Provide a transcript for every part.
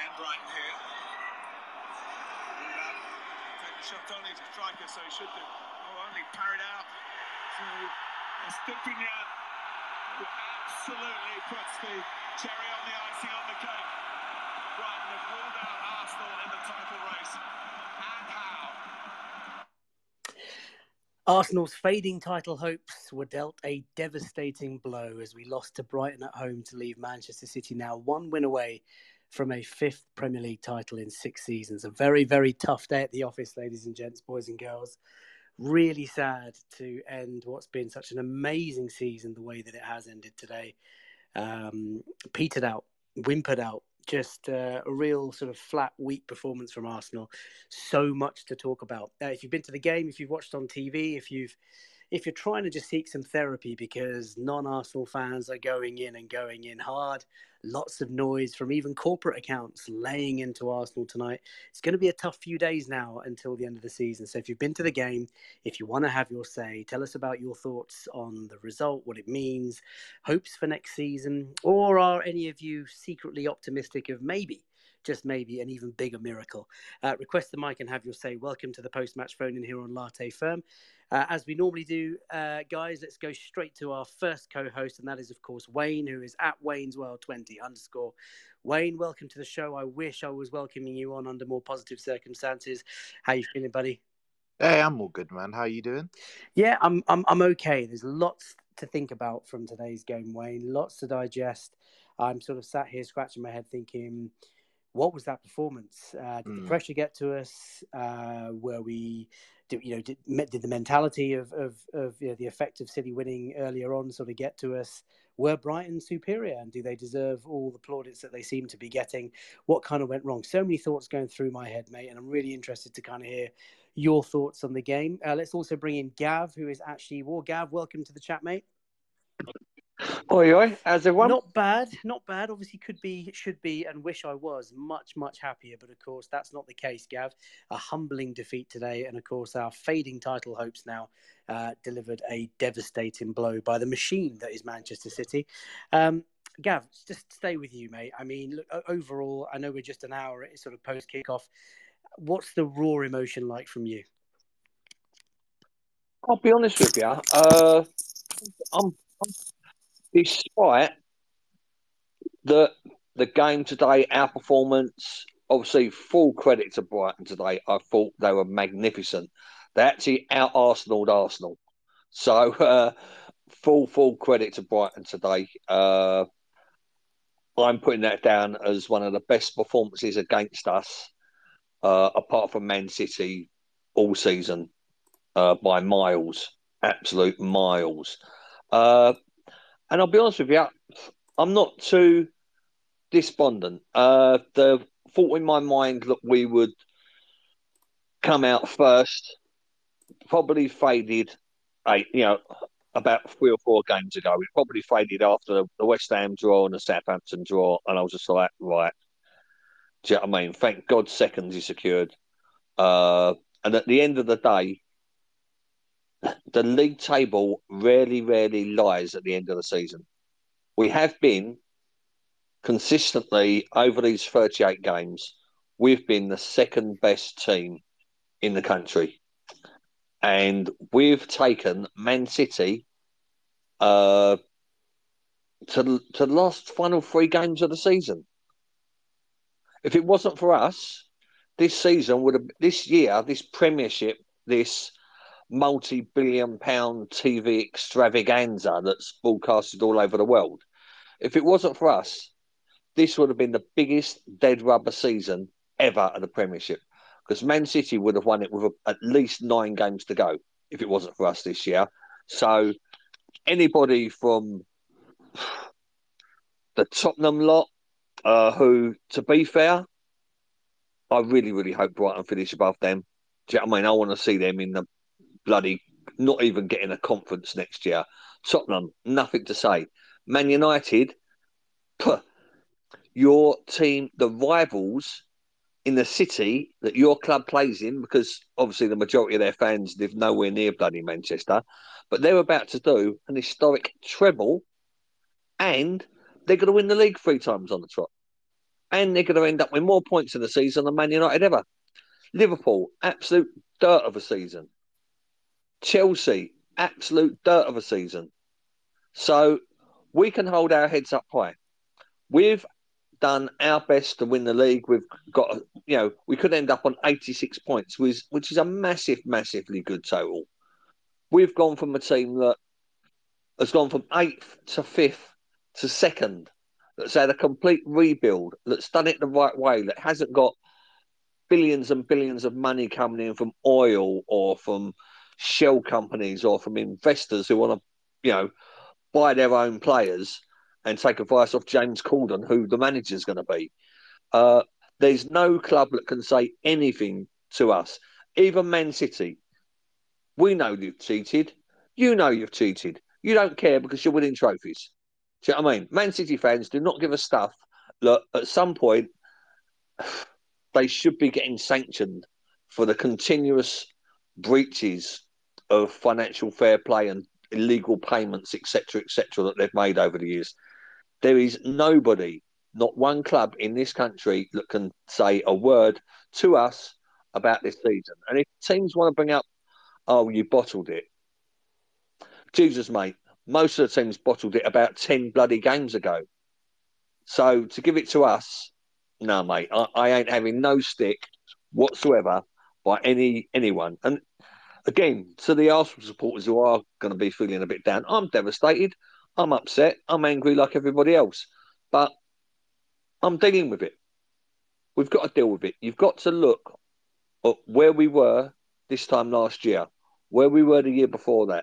again, Brighton here. Rebound. Take the shot only to striker, so he should do. Oh, only parried out through Stipanijev, who absolutely puts the cherry on the icing on the cake. Brighton have ruled out Arsenal in the title race. And how? Arsenal's fading title hopes were dealt a devastating blow as we lost to Brighton at home to leave Manchester City now one win away from a 5th Premier League title in 6 seasons. A very, very tough day at the office, ladies and gents, boys and girls. Really sad to end what's been such an amazing season the way that it has ended today. Petered out, whimpered out. Just a real sort of flat, weak performance from Arsenal. So much to talk about. If you've been to the game, if you've watched on TV, if you're trying to just seek some therapy because non-Arsenal fans are going in and going in hard. Lots of noise from even corporate accounts laying into Arsenal tonight. It's going to be a tough few days now until the end of the season. So if you've been to the game, if you want to have your say, tell us about your thoughts on the result, what it means, hopes for next season, or are any of you secretly optimistic of maybe, just maybe, an even bigger miracle? Request the mic and have your say. Welcome to the post-match phone-in here on LatteFirm. As we normally do, guys, let's go straight to our first co-host, and that is, of course, Wayne, who is at WaynesWorld20_. Wayne, welcome to the show. I wish I was welcoming you on under more positive circumstances. How you feeling, buddy? Hey, I'm all good, man. How are you doing? Yeah, I'm okay. There's lots to think about from today's game, Wayne. Lots to digest. I'm sort of sat here scratching my head thinking, what was that performance? Did the pressure get to us? Did the mentality of the effect of City winning earlier on sort of get to us? Were Brighton superior, and do they deserve all the plaudits that they seem to be getting? What kind of went wrong? So many thoughts going through my head, mate, and I'm really interested to kind of hear your thoughts on the game. Let's also bring in Gav, who is actually War. Gav, welcome to the chat, mate. Oi, oi, how's everyone? Not bad. Obviously could be, should be, and wish I was much, much happier. But, of course, that's not the case, Gav. A humbling defeat today. And, of course, our fading title hopes now delivered a devastating blow by the machine that is Manchester City. Gav, just stay with you, mate. I mean, look, overall, I know we're just an hour sort of post-kickoff. What's the raw emotion like from you? I'll be honest with you. Despite the game today, our performance, obviously full credit to Brighton today. I thought they were magnificent. They actually out-Arsenaled Arsenal. So full credit to Brighton today. I'm putting that down as one of the best performances against us, apart from Man City, all season, by miles, absolute miles. And I'll be honest with you, I'm not too despondent. The thought in my mind that we would come out first probably faded, about 3 or 4 games ago. It probably faded after the West Ham draw and the Southampton draw, and I was just like, right, do you know what I mean? Thank God seconds is secured. And at the end of the day, the league table rarely lies at the end of the season. We have been consistently, over these 38 games, we've been the second best team in the country. And we've taken Man City to the last final 3 games of the season. If it wasn't for us, this Premiership, this multi-billion-pound TV extravaganza that's broadcasted all over the world. If it wasn't for us, this would have been the biggest dead rubber season ever at the Premiership, because Man City would have won it with at least 9 games to go if it wasn't for us this year. So anybody from the Tottenham lot, who, to be fair, I really hope Brighton finish above them. Do you know what I mean? I want to see them in the bloody not even getting a conference next year. Tottenham, nothing to say. Man United, your team, the rivals in the city that your club plays in, because obviously the majority of their fans live nowhere near bloody Manchester, but they're about to do an historic treble and they're going to win the league 3 times on the trot. and they're going to end up with more points in the season than Man United ever. Liverpool, absolute dirt of a season. Chelsea, absolute dirt of a season. So we can hold our heads up high. We've done our best to win the league. We've got, you know, we could end up on 86 points, which is a massive, massively good total. We've gone from a team that has gone from 8th to 5th to 2nd, that's had a complete rebuild, that's done it the right way, that hasn't got billions and billions of money coming in from oil or from shell companies or from investors who want to, you know, buy their own players and take advice off James Corden, who the manager's going to be. There's no club that can say anything to us. Even Man City. We know you've cheated. You know you've cheated. You don't care because you're winning trophies. Do you know what I mean? Man City fans do not give a stuff. Look, at some point, they should be getting sanctioned for the continuous breaches of financial fair play and illegal payments, etc., that they've made over the years. There is nobody, not one club in this country that can say a word to us about this season. And if teams want to bring up, oh, you bottled it. Jesus, mate, most of the teams bottled it about 10 bloody games ago. So to give it to us, no, mate, I ain't having no stick whatsoever by anyone. And again, to the Arsenal supporters who are going to be feeling a bit down, I'm devastated, I'm upset, I'm angry like everybody else, but I'm dealing with it. We've got to deal with it. You've got to look at where we were this time last year, where we were the year before that,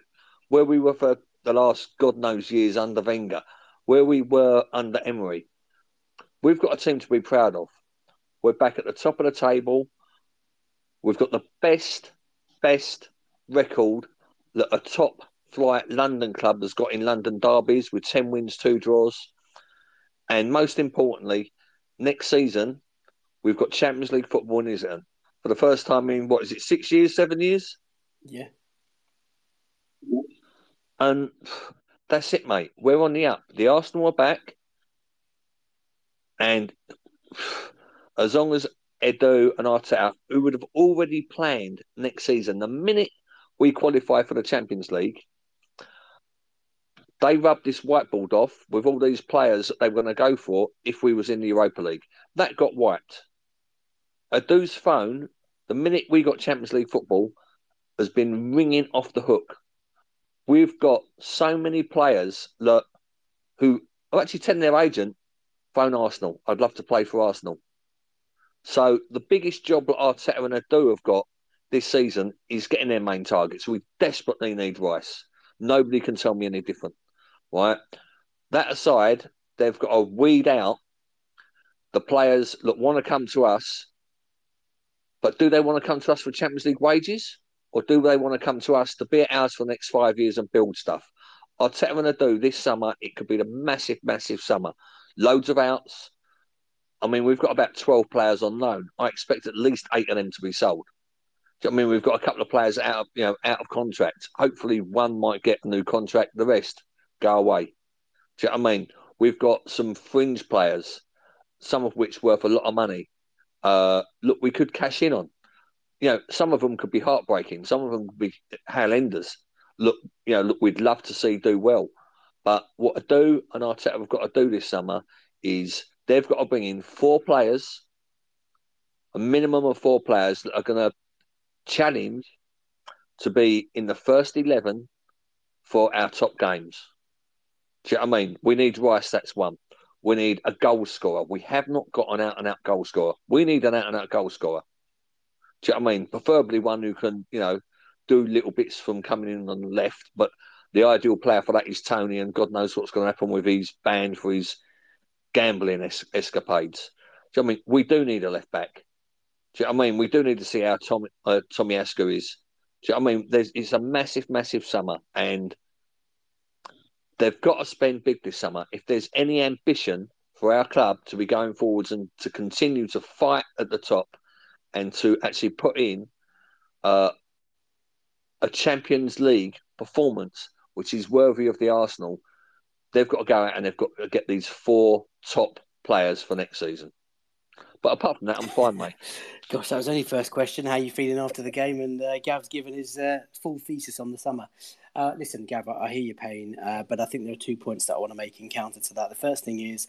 where we were for the last God knows years under Wenger, where we were under Emery. We've got a team to be proud of. We're back at the top of the table. We've got the best record that a top-flight London club has got in London derbies, with 10 wins, 2 draws. And most importantly, next season, we've got Champions League football in England for the first time in, 6 years, 7 years? Yeah. And that's it, mate. We're on the up. The Arsenal are back. And as long as Edu and Arteta, who would have already planned next season, the minute we qualify for the Champions League, they rubbed this whiteboard off with all these players that they were going to go for if we was in the Europa League. That got wiped. Edu's phone, the minute we got Champions League football, has been ringing off the hook. We've got so many players that, who are actually telling their agent, phone Arsenal, I'd love to play for Arsenal. So the biggest job that Arteta and Edu have got this season is getting their main targets. We desperately need Rice. Nobody can tell me any different, right? That aside, they've got to weed out the players that want to come to us, but do they want to come to us for Champions League wages, or do they want to come to us to be at ours for the next 5 years and build stuff? Arteta and Edu this summer, it could be the massive, massive summer. Loads of outs. I mean, we've got about 12 players on loan. I expect at least 8 of them to be sold. Do you know what I mean? We've got a couple of players out of contract. Hopefully one might get a new contract. The rest go away. Do you know what I mean? We've got some fringe players, some of which worth a lot of money. Look, we could cash in on. You know, some of them could be heartbreaking. Some of them could be hell-enders. Look, we'd love to see do well. But what Edu and Arteta have got to do this summer is... they've got to bring in 4 players, a minimum of 4 players that are going to challenge to be in the first 11 for our top games. Do you know what I mean? We need Rice, that's one. We need a goal scorer. We have not got an out-and-out goal scorer. We need an out-and-out goal scorer. Do you know what I mean? Preferably one who can, you know, do little bits from coming in on the left, but the ideal player for that is Toney, and God knows what's going to happen with his ban for his gambling escapades. Do you know what I mean? We do need a left back. Do you know what I mean? We do need to see how Tomiyasu is. Do you know what I mean? It's a massive, massive summer, and they've got to spend big this summer. If there's any ambition for our club to be going forwards and to continue to fight at the top and to actually put in a Champions League performance, which is worthy of the Arsenal, they've got to go out and they've got to get these 4 top players for next season. But apart from that, I'm fine, mate. Gosh, that was only first question. How are you feeling after the game? And Gav's given his full thesis on the summer. Listen, Gav, I hear your pain, but I think there are 2 points that I want to make in counter to that. The first thing is,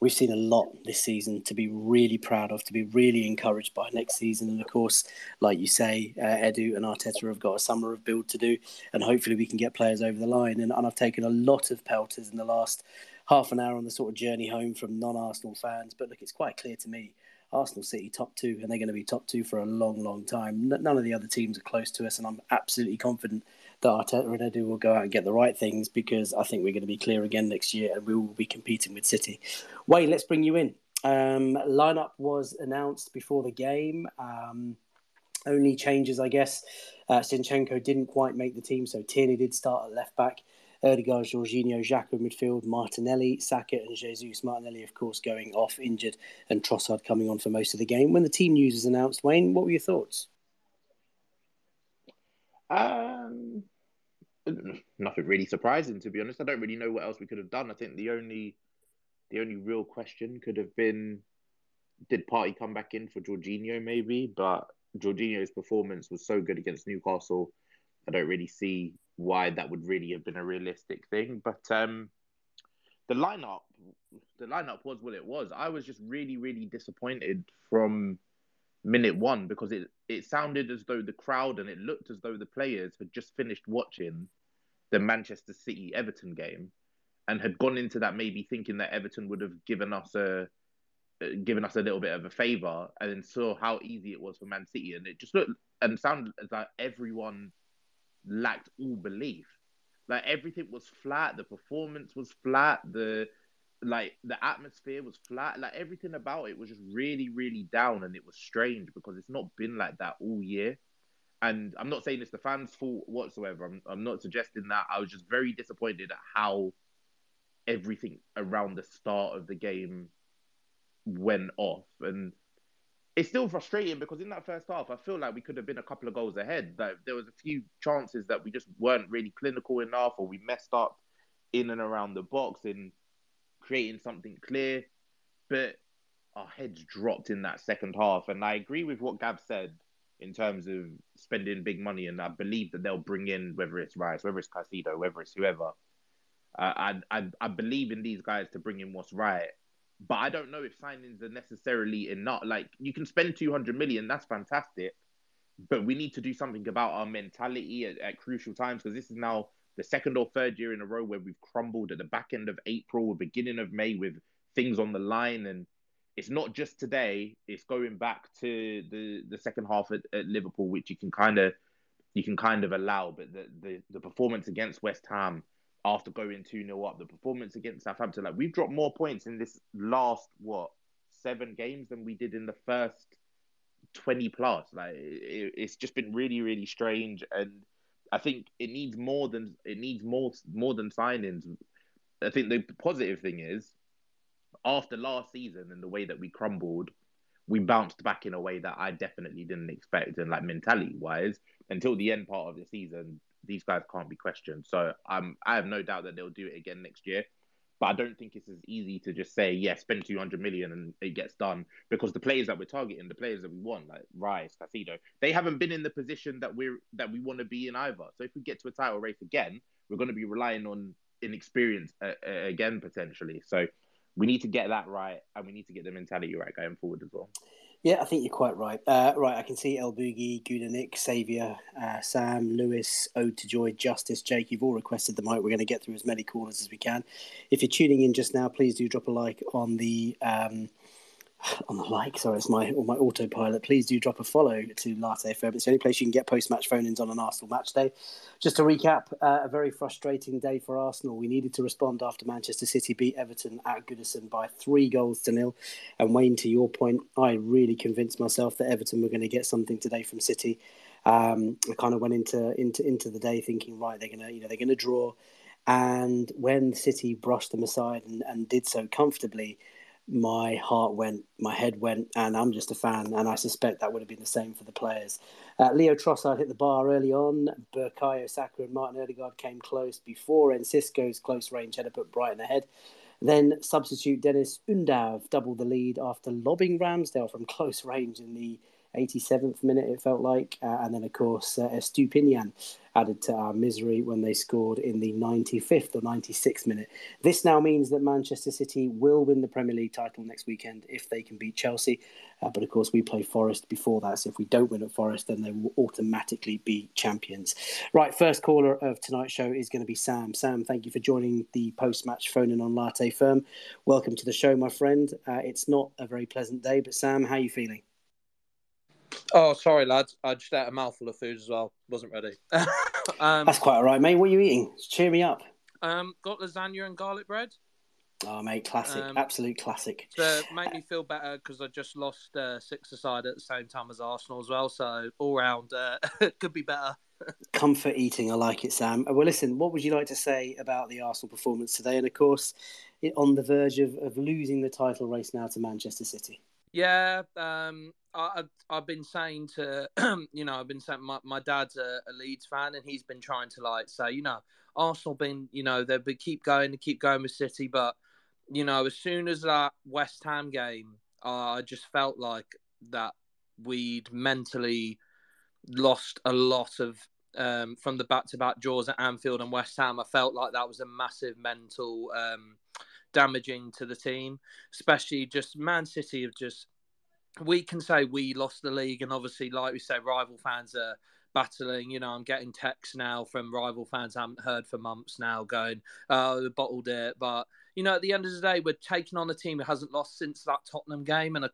we've seen a lot this season to be really proud of, to be really encouraged by next season. And of course, like you say, Edu and Arteta have got a summer of build to do, and hopefully we can get players over the line. And I've taken a lot of pelters in the last half an hour on the sort of journey home from non-Arsenal fans. But look, it's quite clear to me, Arsenal City top two, and they're going to be top two for a long, long time. None of the other teams are close to us, and I'm absolutely confident that Arteta and Edu will go out and get the right things, because I think we're going to be clear again next year and we will be competing with City. Wayne, let's bring you in. Lineup was announced before the game. Only changes, I guess. Sinchenko didn't quite make the team, so Tierney did start at left back. Odegaard, Jorginho, Xhaka in midfield, Martinelli, Saka and Jesus. Martinelli, of course, going off injured, and Trossard coming on for most of the game. When the team news was announced, Wayne, what were your thoughts? Nothing really surprising, to be honest. I don't really know what else we could have done. I think the only real question could have been, did Partey come back in for Jorginho maybe? But Jorginho's performance was so good against Newcastle, I don't really see why that would really have been a realistic thing. But the lineup was what it was. I was just really, really disappointed from minute one, because it sounded as though the crowd, and it looked as though the players had just finished watching the Manchester City-Everton game and had gone into that maybe thinking that Everton would have given us a little bit of a favour, and then saw how easy it was for Man City. And it just looked and sounded as though everyone lacked all belief. Like, everything was flat. The performance was flat. The atmosphere was flat. Like, everything about it was just really, really down, and it was strange because it's not been like that all year. And I'm not saying it's the fans' fault whatsoever. I'm not suggesting that. I was just very disappointed at how everything around the start of the game went off. And it's still frustrating because in that first half, I feel like we could have been a couple of goals ahead. Like, there was a few chances that we just weren't really clinical enough, or we messed up in and around the box in creating something clear, but our heads dropped in that second half. And I agree with what Gab said in terms of spending big money, and I believe that they'll bring in, whether it's Rice, whether it's Caicedo, whether it's whoever. I believe in these guys to bring in what's right, but I don't know if signings are necessarily enough. Like, you can spend 200 million, that's fantastic, but we need to do something about our mentality at crucial times, because this is now the second or third year in a row where we've crumbled at the back end of April, beginning of May, with things on the line. And it's not just today, it's going back to the second half at Liverpool, which you can kind of allow. But the performance against West Ham after going 2-0 up, the performance against Southampton, like, we've dropped more points in this last, 7 games than we did in the first 20 plus. Like, it's just been really, really strange. And I think it needs more than signings. I think the positive thing is, after last season and the way that we crumbled, we bounced back in a way that I definitely didn't expect. And like, mentality wise, until the end part of the season, these guys can't be questioned. So I have no doubt that they'll do it again next year. But I don't think it's as easy to just say, yeah, spend 200 million and it gets done, because the players that we're targeting, the players that we want, like Rice, Caicedo, they haven't been in the position that we want to be in either. So if we get to a title race again, we're going to be relying on inexperience again, potentially. So we need to get that right, and we need to get the mentality right going forward as well. Yeah, I think you're quite right. Right, I can see El Boogie, Gudanic, Xavier, Sam, Lewis, Ode to Joy, Justice, Jake. You've all requested the mic. We're going to get through as many callers as we can. If you're tuning in just now, please do drop a like on the my autopilot. Please do drop a follow to LatteFirm. It's the only place you can get post-match phone-ins on an Arsenal match day. Just to recap, a very frustrating day for Arsenal. We needed to respond after Manchester City beat Everton at Goodison by 3-0. And Wayne, to your point, I really convinced myself that Everton were going to get something today from City. I kind of went into the day thinking, right, they're going to draw. And when City brushed them aside and did so comfortably, my heart went, my head went, and I'm just a fan, and I suspect that would have been the same for the players. Leo Trossard hit the bar early on. Bukayo Saka and Martin Odegaard came close before Enciso's close range header put Brighton ahead. Then substitute Dennis Undav doubled the lead after lobbing Ramsdale from close range in the 87th minute, it felt like. And then, of course, Stupinian added to our misery when they scored in the 95th or 96th minute. This now means that Manchester City will win the Premier League title next weekend if they can beat Chelsea. But, of course, we play Forest before that. So if we don't win at Forest, then they will automatically be champions. Right, first caller of tonight's show is going to be Sam. Sam, thank you for joining the post-match phone-in on LatteFirm. Welcome to the show, my friend. It's not a very pleasant day, but, Sam, how are you feeling? Oh, sorry, lads. I just ate a mouthful of food as well. Wasn't ready. That's quite all right, mate. What are you eating? Just cheer me up. Got lasagna and garlic bread. Oh, mate, classic. Absolute classic. To make me feel better because I just lost six-a-side at the same time as Arsenal as well. So all round, could be better. Comfort eating. I like it, Sam. Well, listen, what would you like to say about the Arsenal performance today? And, of course, on the verge of losing the title race now to Manchester City. Yeah, I've been saying to, I've been saying my dad's a Leeds fan and he's been trying to say, Arsenal been, they've been keep going with City. But, as soon as that West Ham game, I just felt like that we'd mentally lost a lot of, from the back-to-back draws at Anfield and West Ham. I felt like that was a massive mental damaging to the team, especially just Man City have just, we can say we lost the league, and obviously, like we say, rival fans are battling. I'm getting texts now from rival fans I haven't heard for months now going, oh, we bottled it. But, at the end of the day, we're taking on a team that hasn't lost since that Tottenham game, and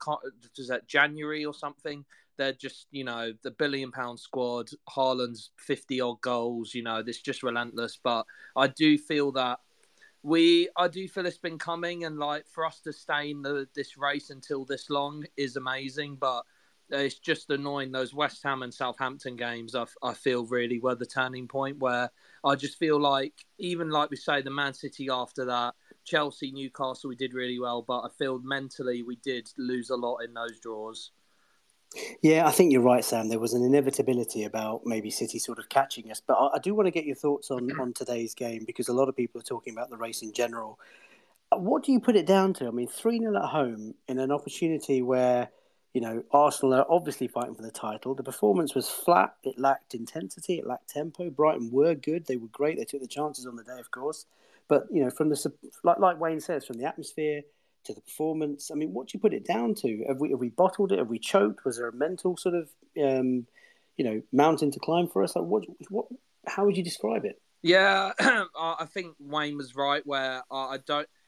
was that January or something? They're just, the £1 billion squad, Haaland's 50-odd goals, it's just relentless. But I do feel that I do feel it's been coming, and for us to stay in this race until this long is amazing, but it's just annoying. Those West Ham and Southampton games, I feel really were the turning point where I just feel like, even like we say, the Man City after that, Chelsea, Newcastle, we did really well, but I feel mentally we did lose a lot in those draws. Yeah, I think you're right, Sam. There was an inevitability about maybe City sort of catching us. But I do want to get your thoughts on today's game, because a lot of people are talking about the race in general. What do you put it down to? I mean, 3-0 at home in an opportunity where, Arsenal are obviously fighting for the title. The performance was flat. It lacked intensity. It lacked tempo. Brighton were good. They were great. They took the chances on the day, of course. But, from the like Wayne says, from the atmosphere to the performance, I mean, what do you put it down to? Have we bottled it? Have we choked? Was there a mental sort of, mountain to climb for us? Like, what? How would you describe it? Yeah, I think Wayne was right. Where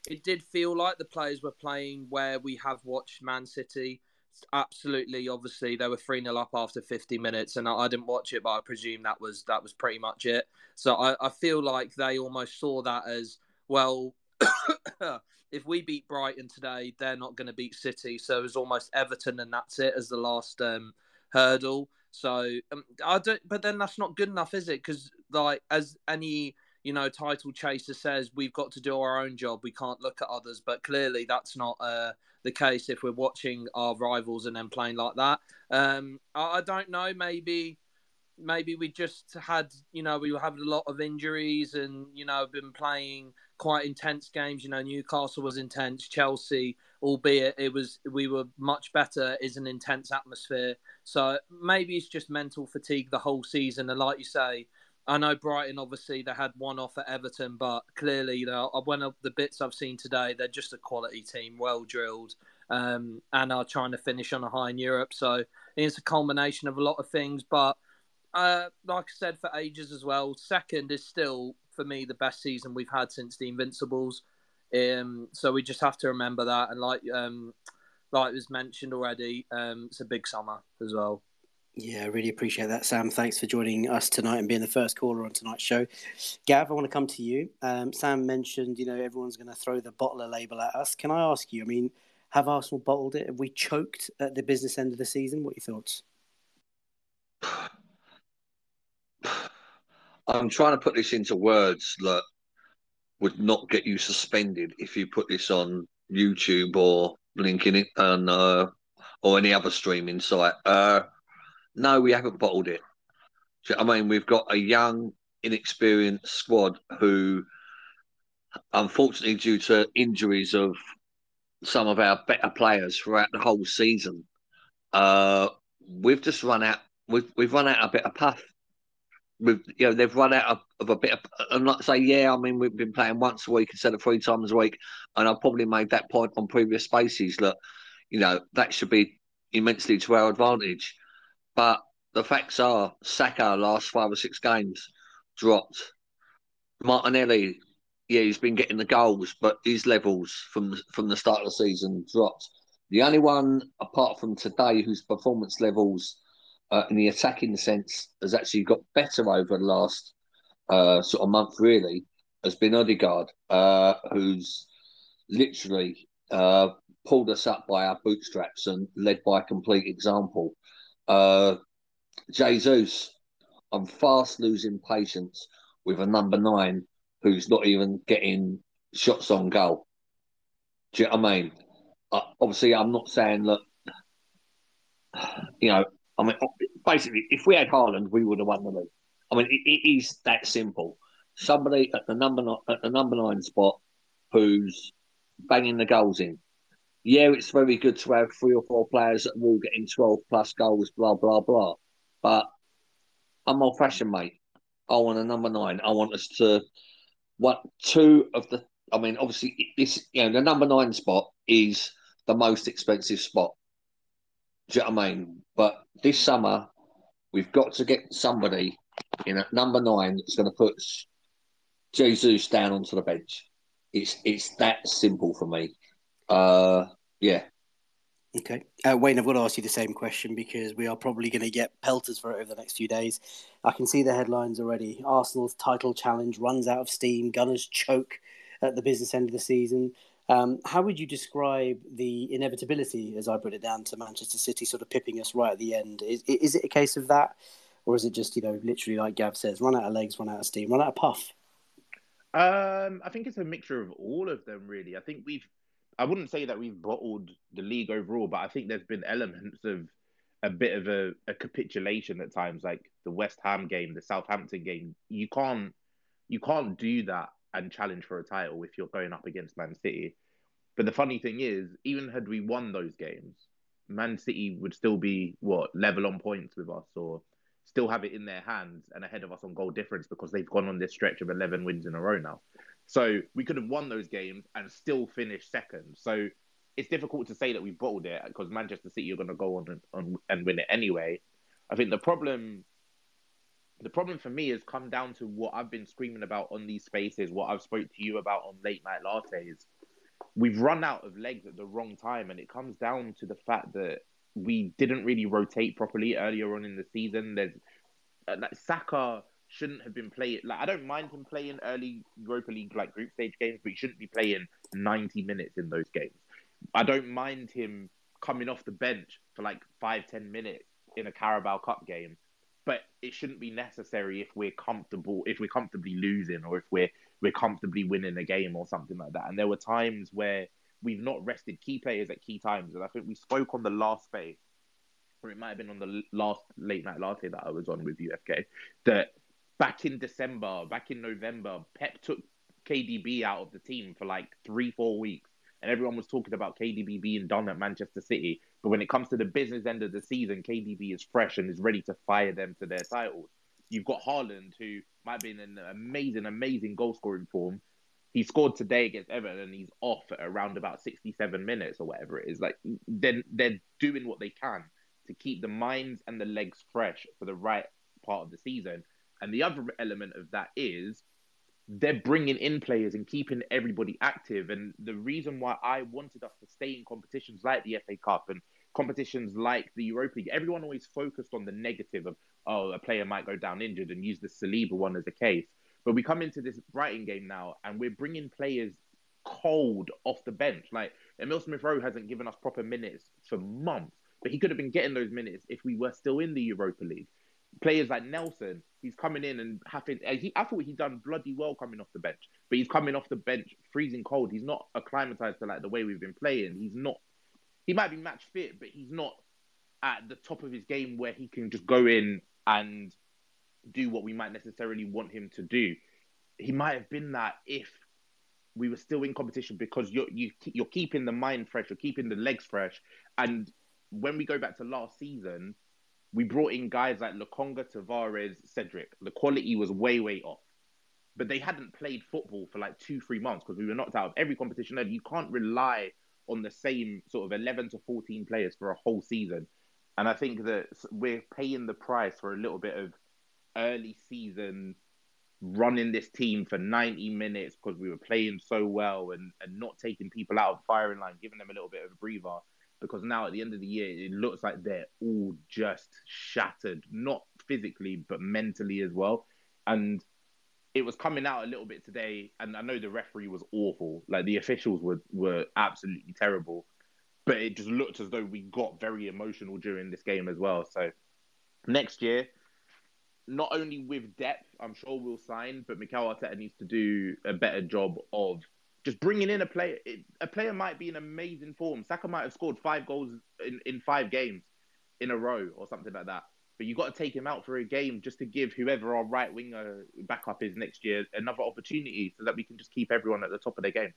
it did feel like the players were playing where we have watched Man City. Absolutely, obviously, they were 3-0 up after 50 minutes, and I didn't watch it, but I presume that was pretty much it. So I feel like they almost saw that as well. If we beat Brighton today, they're not going to beat City. So it was almost Everton, and that's it as the last hurdle. So but then that's not good enough, is it? Because as any title chaser says, we've got to do our own job. We can't look at others. But clearly, that's not the case if we're watching our rivals and then playing like that. I don't know. Maybe we just had, we were having a lot of injuries and, been playing quite intense games. Newcastle was intense. Chelsea, albeit we were much better, is an intense atmosphere. So maybe it's just mental fatigue the whole season. And like you say, I know Brighton, obviously, they had one off at Everton, but clearly, one of the bits I've seen today, they're just a quality team, well-drilled, and are trying to finish on a high in Europe. So it's a culmination of a lot of things, but like I said for ages as well, second is still, for me, the best season we've had since the Invincibles. So we just have to remember that. And like was mentioned already, it's a big summer as well. Yeah, I really appreciate that, Sam. Thanks for joining us tonight and being the first caller on tonight's show. Gav, I want to come to you. Sam mentioned, everyone's going to throw the bottler label at us. Can I ask you, have Arsenal bottled it? Have we choked at the business end of the season? What are your thoughts? I'm trying to put this into words that would not get you suspended if you put this on YouTube or LinkedIn and or any other streaming site. No, we haven't bottled it. I mean, we've got a young, inexperienced squad who unfortunately due to injuries of some of our better players throughout the whole season, we've just run out. We've run out a bit of puff. They've run out of a bit of, and like I say, we've been playing once a week instead of three times a week, and I've probably made that point on previous spaces that, that should be immensely to our advantage. But the facts are, Saka last 5 or 6 games dropped. Martinelli, he's been getting the goals, but his levels from the start of the season dropped. The only one, apart from today, whose performance levels in the attacking sense has actually got better over the last sort of month, really, has been Odegaard, who's literally pulled us up by our bootstraps and led by a complete example. Jesus, I'm fast losing patience with a number 9 who's not even getting shots on goal. Do you know what I mean? Obviously, I'm not saying that, basically, if we had Haaland, we would have won the league. It is that simple. Somebody at the number 9 spot who's banging the goals in. Yeah, it's very good to have 3 or 4 players that are all getting 12+ goals, blah, blah, blah. But I'm old-fashioned, mate. I want a number 9. I want us to... the number 9 spot is the most expensive spot. Do you know what I mean? But this summer, we've got to get somebody in at number 9 that's going to put Jesus down onto the bench. It's that simple for me. Yeah. Okay. Wayne, I've got to ask you the same question because we are probably going to get pelters for it over the next few days. I can see the headlines already. Arsenal's title challenge runs out of steam. Gunners choke at the business end of the season. How would you describe the inevitability, as I put it down, to Manchester City sort of pipping us right at the end? Is it a case of that? Or is it just, literally like Gav says, run out of legs, run out of steam, run out of puff? I think it's a mixture of all of them, really. I think I wouldn't say that we've bottled the league overall, but I think there's been elements of a bit of a capitulation at times, like the West Ham game, the Southampton game. You can't do that and challenge for a title if you're going up against Man City. But the funny thing is, even had we won those games, Man City would still be, level on points with us or still have it in their hands and ahead of us on goal difference because they've gone on this stretch of 11 wins in a row now. So we could have won those games and still finished second. So it's difficult to say that we bottled it because Manchester City are going to go on and win it anyway. I think the problem for me has come down to what I've been screaming about on these spaces, what I've spoke to you about on Late Night Lattes. We've run out of legs at the wrong time, and it comes down to the fact that we didn't really rotate properly earlier on in the season. There's Saka... shouldn't have been playing. I don't mind him playing early Europa League group stage games, but he shouldn't be playing 90 minutes in those games. I don't mind him coming off the bench for 5-10 minutes in a Carabao Cup game, but it shouldn't be necessary if we're comfortable, if we're comfortably losing or if we're comfortably winning a game or something like that. And there were times where we've not rested key players at key times, and I think we spoke on the last space, or it might have been on the last Late Night Latte that I was on with UFK, that back in December, back in November, Pep took KDB out of the team for 3-4 weeks. And everyone was talking about KDB being done at Manchester City. But when it comes to the business end of the season, KDB is fresh and is ready to fire them to their titles. You've got Haaland, who might be in an amazing, amazing goal-scoring form. He scored today against Everton and he's off at around about 67 minutes or whatever it is. They're doing what they can to keep the minds and the legs fresh for the right part of the season. And the other element of that is they're bringing in players and keeping everybody active. And the reason why I wanted us to stay in competitions like the FA Cup and competitions like the Europa League, everyone always focused on the negative of, a player might go down injured, and use the Saliba one as a case. But we come into this Brighton game now and we're bringing players cold off the bench. Emile Smith-Rowe hasn't given us proper minutes for months, but he could have been getting those minutes if we were still in the Europa League. Players like Nelson, he's coming in and having... I thought he'd done bloody well coming off the bench, but he's coming off the bench freezing cold. He's not acclimatised to the way we've been playing. He's not... He might be match fit, but he's not at the top of his game where he can just go in and do what we might necessarily want him to do. He might have been that if we were still in competition because you're keeping the mind fresh, you're keeping the legs fresh. And when we go back to last season, we brought in guys like Lokonga, Tavares, Cedric. The quality was way, way off. But they hadn't played football for like 2-3 months because we were knocked out of every competition. And you can't rely on the same sort of 11 to 14 players for a whole season. And I think that we're paying the price for a little bit of early season running this team for 90 minutes because we were playing so well and not taking people out of the firing line, giving them a little bit of a breather. Because now at the end of the year, it looks like they're all just shattered, not physically, but mentally as well. And it was coming out a little bit today. And I know the referee was awful. Like, the officials were absolutely terrible. But it just looked as though we got very emotional during this game as well. So next year, not only with depth, I'm sure we'll sign, but Mikel Arteta needs to do a better job of just bringing in a player. A player might be in amazing form. Saka might have scored 5 goals in 5 games in a row or something like that. But you've got to take him out for a game just to give whoever our right winger backup is next year another opportunity so that we can just keep everyone at the top of their game.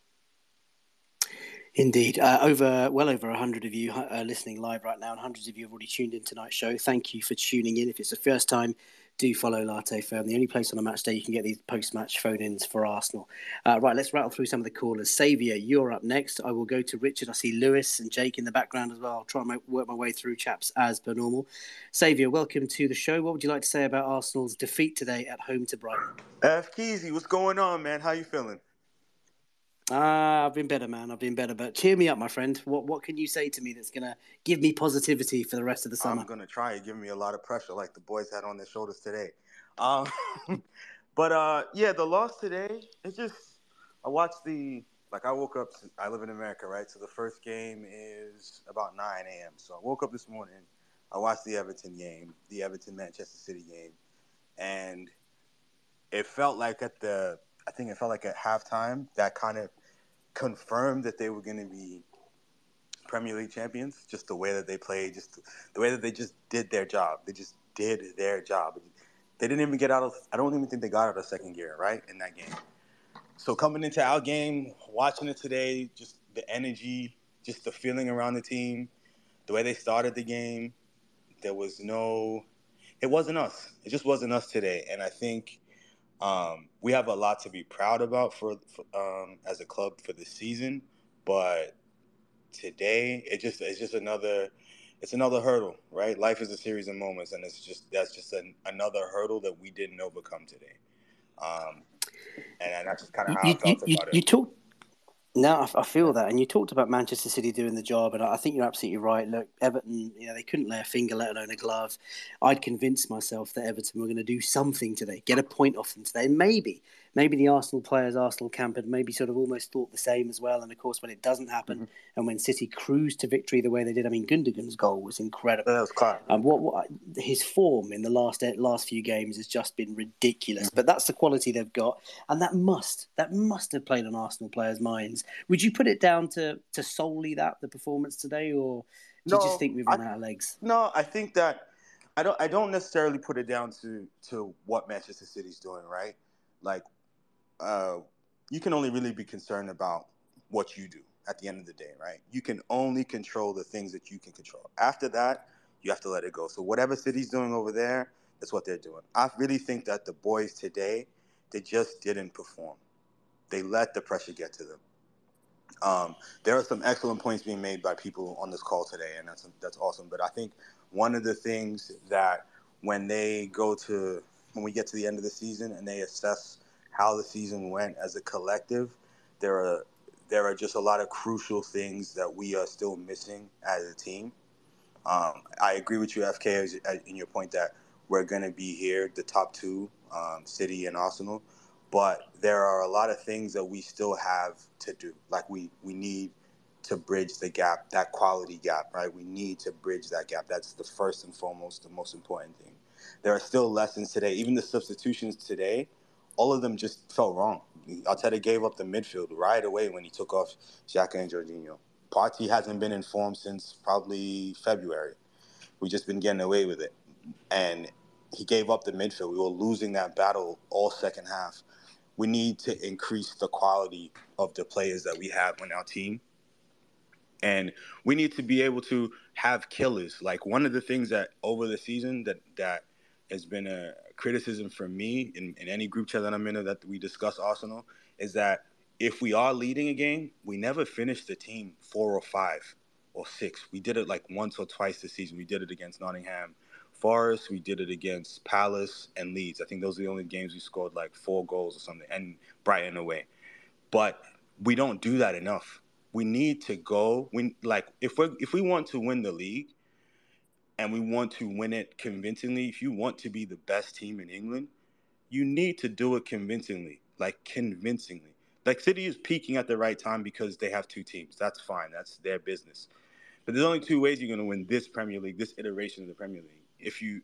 Indeed. Over 100 of you listening live right now, and hundreds of you have already tuned in tonight's show. Thank you for tuning in. If it's the first time, do follow LatteFirm, the only place on a match day you can get these post-match phone-ins for Arsenal. Right, let's rattle through some of the callers. Xavier, you're up next. I will go to Richard. I see Lewis and Jake in the background as well. I'll try and work my way through, chaps, as per normal. Xavier, welcome to the show. What would you like to say about Arsenal's defeat today at home to Brighton? F. Keezy, what's going on, man? How you feeling? I've been better, man. I've been better. But cheer me up, my friend. What can you say to me that's going to give me positivity for the rest of the summer? I'm going to try. It give me a lot of pressure like the boys had on their shoulders today. But the loss today, it's just – I woke up – I live in America, right? So the first game is about 9 a.m. So I woke up this morning. I watched the Everton game, the Everton-Manchester City game. And it felt like at halftime that kind of confirmed that they were going to be Premier League champions, just the way that they played, just the way that they just did their job. They just did their job. They didn't even I don't even think they got out of second gear, right, in that game. So coming into our game, watching it today, just the energy, just the feeling around the team, the way they started the game, it wasn't us. It just wasn't us today. And I think we have a lot to be proud about for as a club for this season, but today it's another hurdle, right? Life is a series of moments, and that's just another hurdle that we didn't overcome today. And that's just kind of how I felt about it. No, I feel that. And you talked about Manchester City doing the job, and I think you're absolutely right. Look, Everton, they couldn't lay a finger, let alone a glove. I'd convinced myself that Everton were going to do something today, get a point off them today. Maybe the Arsenal players, Arsenal camp had maybe sort of almost thought the same as well. And, of course, when it doesn't happen and when City cruised to victory the way they did, I mean, Gundogan's goal was incredible. That was class. And what his form in the last few games has just been ridiculous. But that's the quality they've got, and that must have played on Arsenal players' minds. Would you put it down to solely the performance today, or do you just think we've run out of legs? No, I think that I don't necessarily put it down to what Manchester City's doing, right? Like, you can only really be concerned about what you do at the end of the day, right? You can only control the things that you can control. After that, you have to let it go. So whatever City's doing over there, that's what they're doing. I really think that the boys today, they just didn't perform. They let the pressure get to them. There are some excellent points being made by people on this call today, and that's awesome. But I think one of the things that when we get to the end of the season and they assess how the season went as a collective, there are just a lot of crucial things that we are still missing as a team. I agree with you, FK, in your point that we're going to be here, the top two, City and Arsenal. But there are a lot of things that we still have to do. Like, we need to bridge the gap, that quality gap, right? We need to bridge that gap. That's the first and foremost, the most important thing. There are still lessons today. Even the substitutions today, all of them just felt wrong. Arteta gave up the midfield right away when he took off Xhaka and Jorginho. Partey hasn't been in form since probably February. We've just been getting away with it. And he gave up the midfield. We were losing that battle all second half. we need to increase the quality of the players that we have on our team. And we need to be able to have killers. Like, one of the things that over the season that has been a criticism from me in any group chat that I'm in that we discuss Arsenal is that if we are leading a game, we never finish the team 4 or 5 or 6. We did it like once or twice this season. We did it against Nottingham Forest. We did it against Palace and Leeds. I think those are the only games we scored like 4 goals or something, and Brighton away. But we don't do that enough. We need to go. If we want to win the league, and we want to win it convincingly. If you want to be the best team in England, you need to do it convincingly, like convincingly. Like, City is peaking at the right time because they have 2 teams. That's fine. That's their business. But there's only 2 ways you're going to win this Premier League, this iteration of the Premier League. If you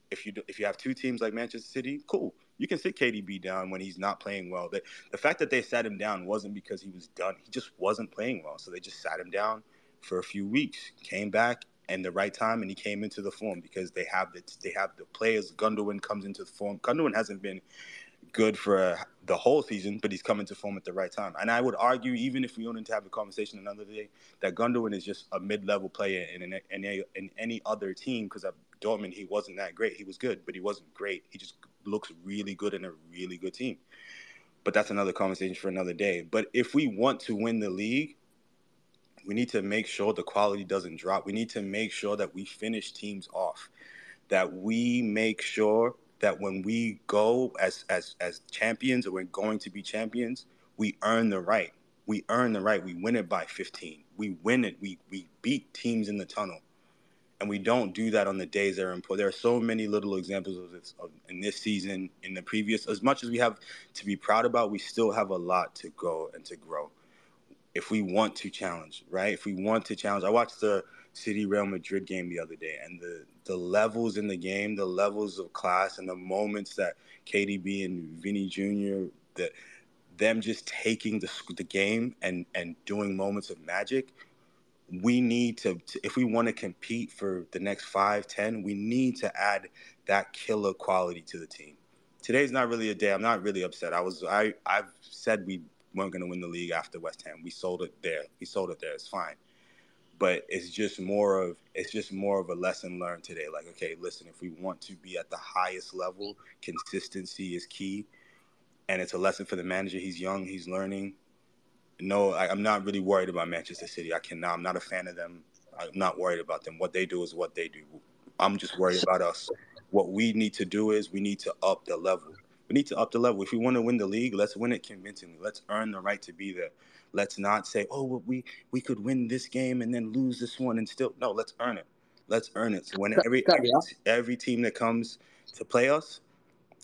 have 2 teams like Manchester City, cool. You can sit KDB down when he's not playing well. The fact that they sat him down wasn't because he was done. He just wasn't playing well. So they just sat him down for a few weeks, came back in the right time, and he came into the form because they have the players. Gundogan comes into the form. Gundogan hasn't been good for the whole season, but he's coming to form at the right time. And I would argue, even if we wanted to have a conversation another day, that Gundogan is just a mid-level player in any other team, because at Dortmund he wasn't that great. He was good, but he wasn't great. He just looks really good in a really good team. But that's another conversation for another day. But if we want to win the league, we need to make sure the quality doesn't drop. We need to make sure that we finish teams off, that we make sure that when we go as champions, or we're going to be champions, we earn the right. We earn the right. We win it by 15. We win it. We beat teams in the tunnel. And we don't do that on the days that are important. There are so many little examples of this in this season, in the previous. As much as we have to be proud about, we still have a lot to go and to grow. If we want to challenge, right? If we want to challenge. I watched the City-Real Madrid game the other day, and the levels in the game, the levels of class, and the moments that KDB and Vinny Jr., them just taking the game and doing moments of magic. We need to, if we want to compete for the next 5, 10, we need to add that killer quality to the team. Today's not really a day. I'm not really upset. I've said we weren't going to win the league after West Ham. We sold it there. It's fine. But it's just more of a lesson learned today. Like, okay, listen, if we want to be at the highest level, consistency is key. And it's a lesson for the manager. He's young. He's learning. No, I'm not really worried about Manchester City. I'm not a fan of them. I'm not worried about them. What they do is what they do. I'm just worried about us. What we need to do is we need to up the level. We need to up the level. If we want to win the league, let's win it convincingly. Let's earn the right to be there. Let's not say, oh, well, we could win this game and then lose this one and still. No, let's earn it. Let's earn it. So when every team that comes to play us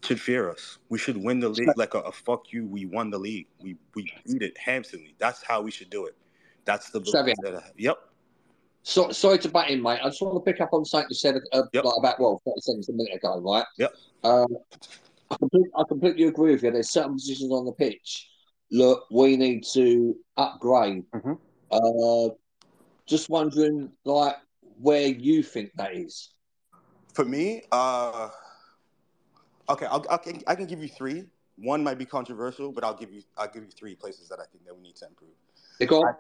should fear us. We should win the league like a fuck you. We won the league. We beat it handsomely. That's how we should do it. That's the belief that I have. Yep. So, sorry to butt in, mate. I just want to pick up on something you said about 30 seconds a minute ago, right? Yep. I completely agree with you. There's certain positions on the pitch. Look, we need to upgrade. Mm-hmm. Just wondering, like, where you think that is. For me, okay, I can give you 3. One might be controversial, but I'll give you 3 places that I think that we need to improve.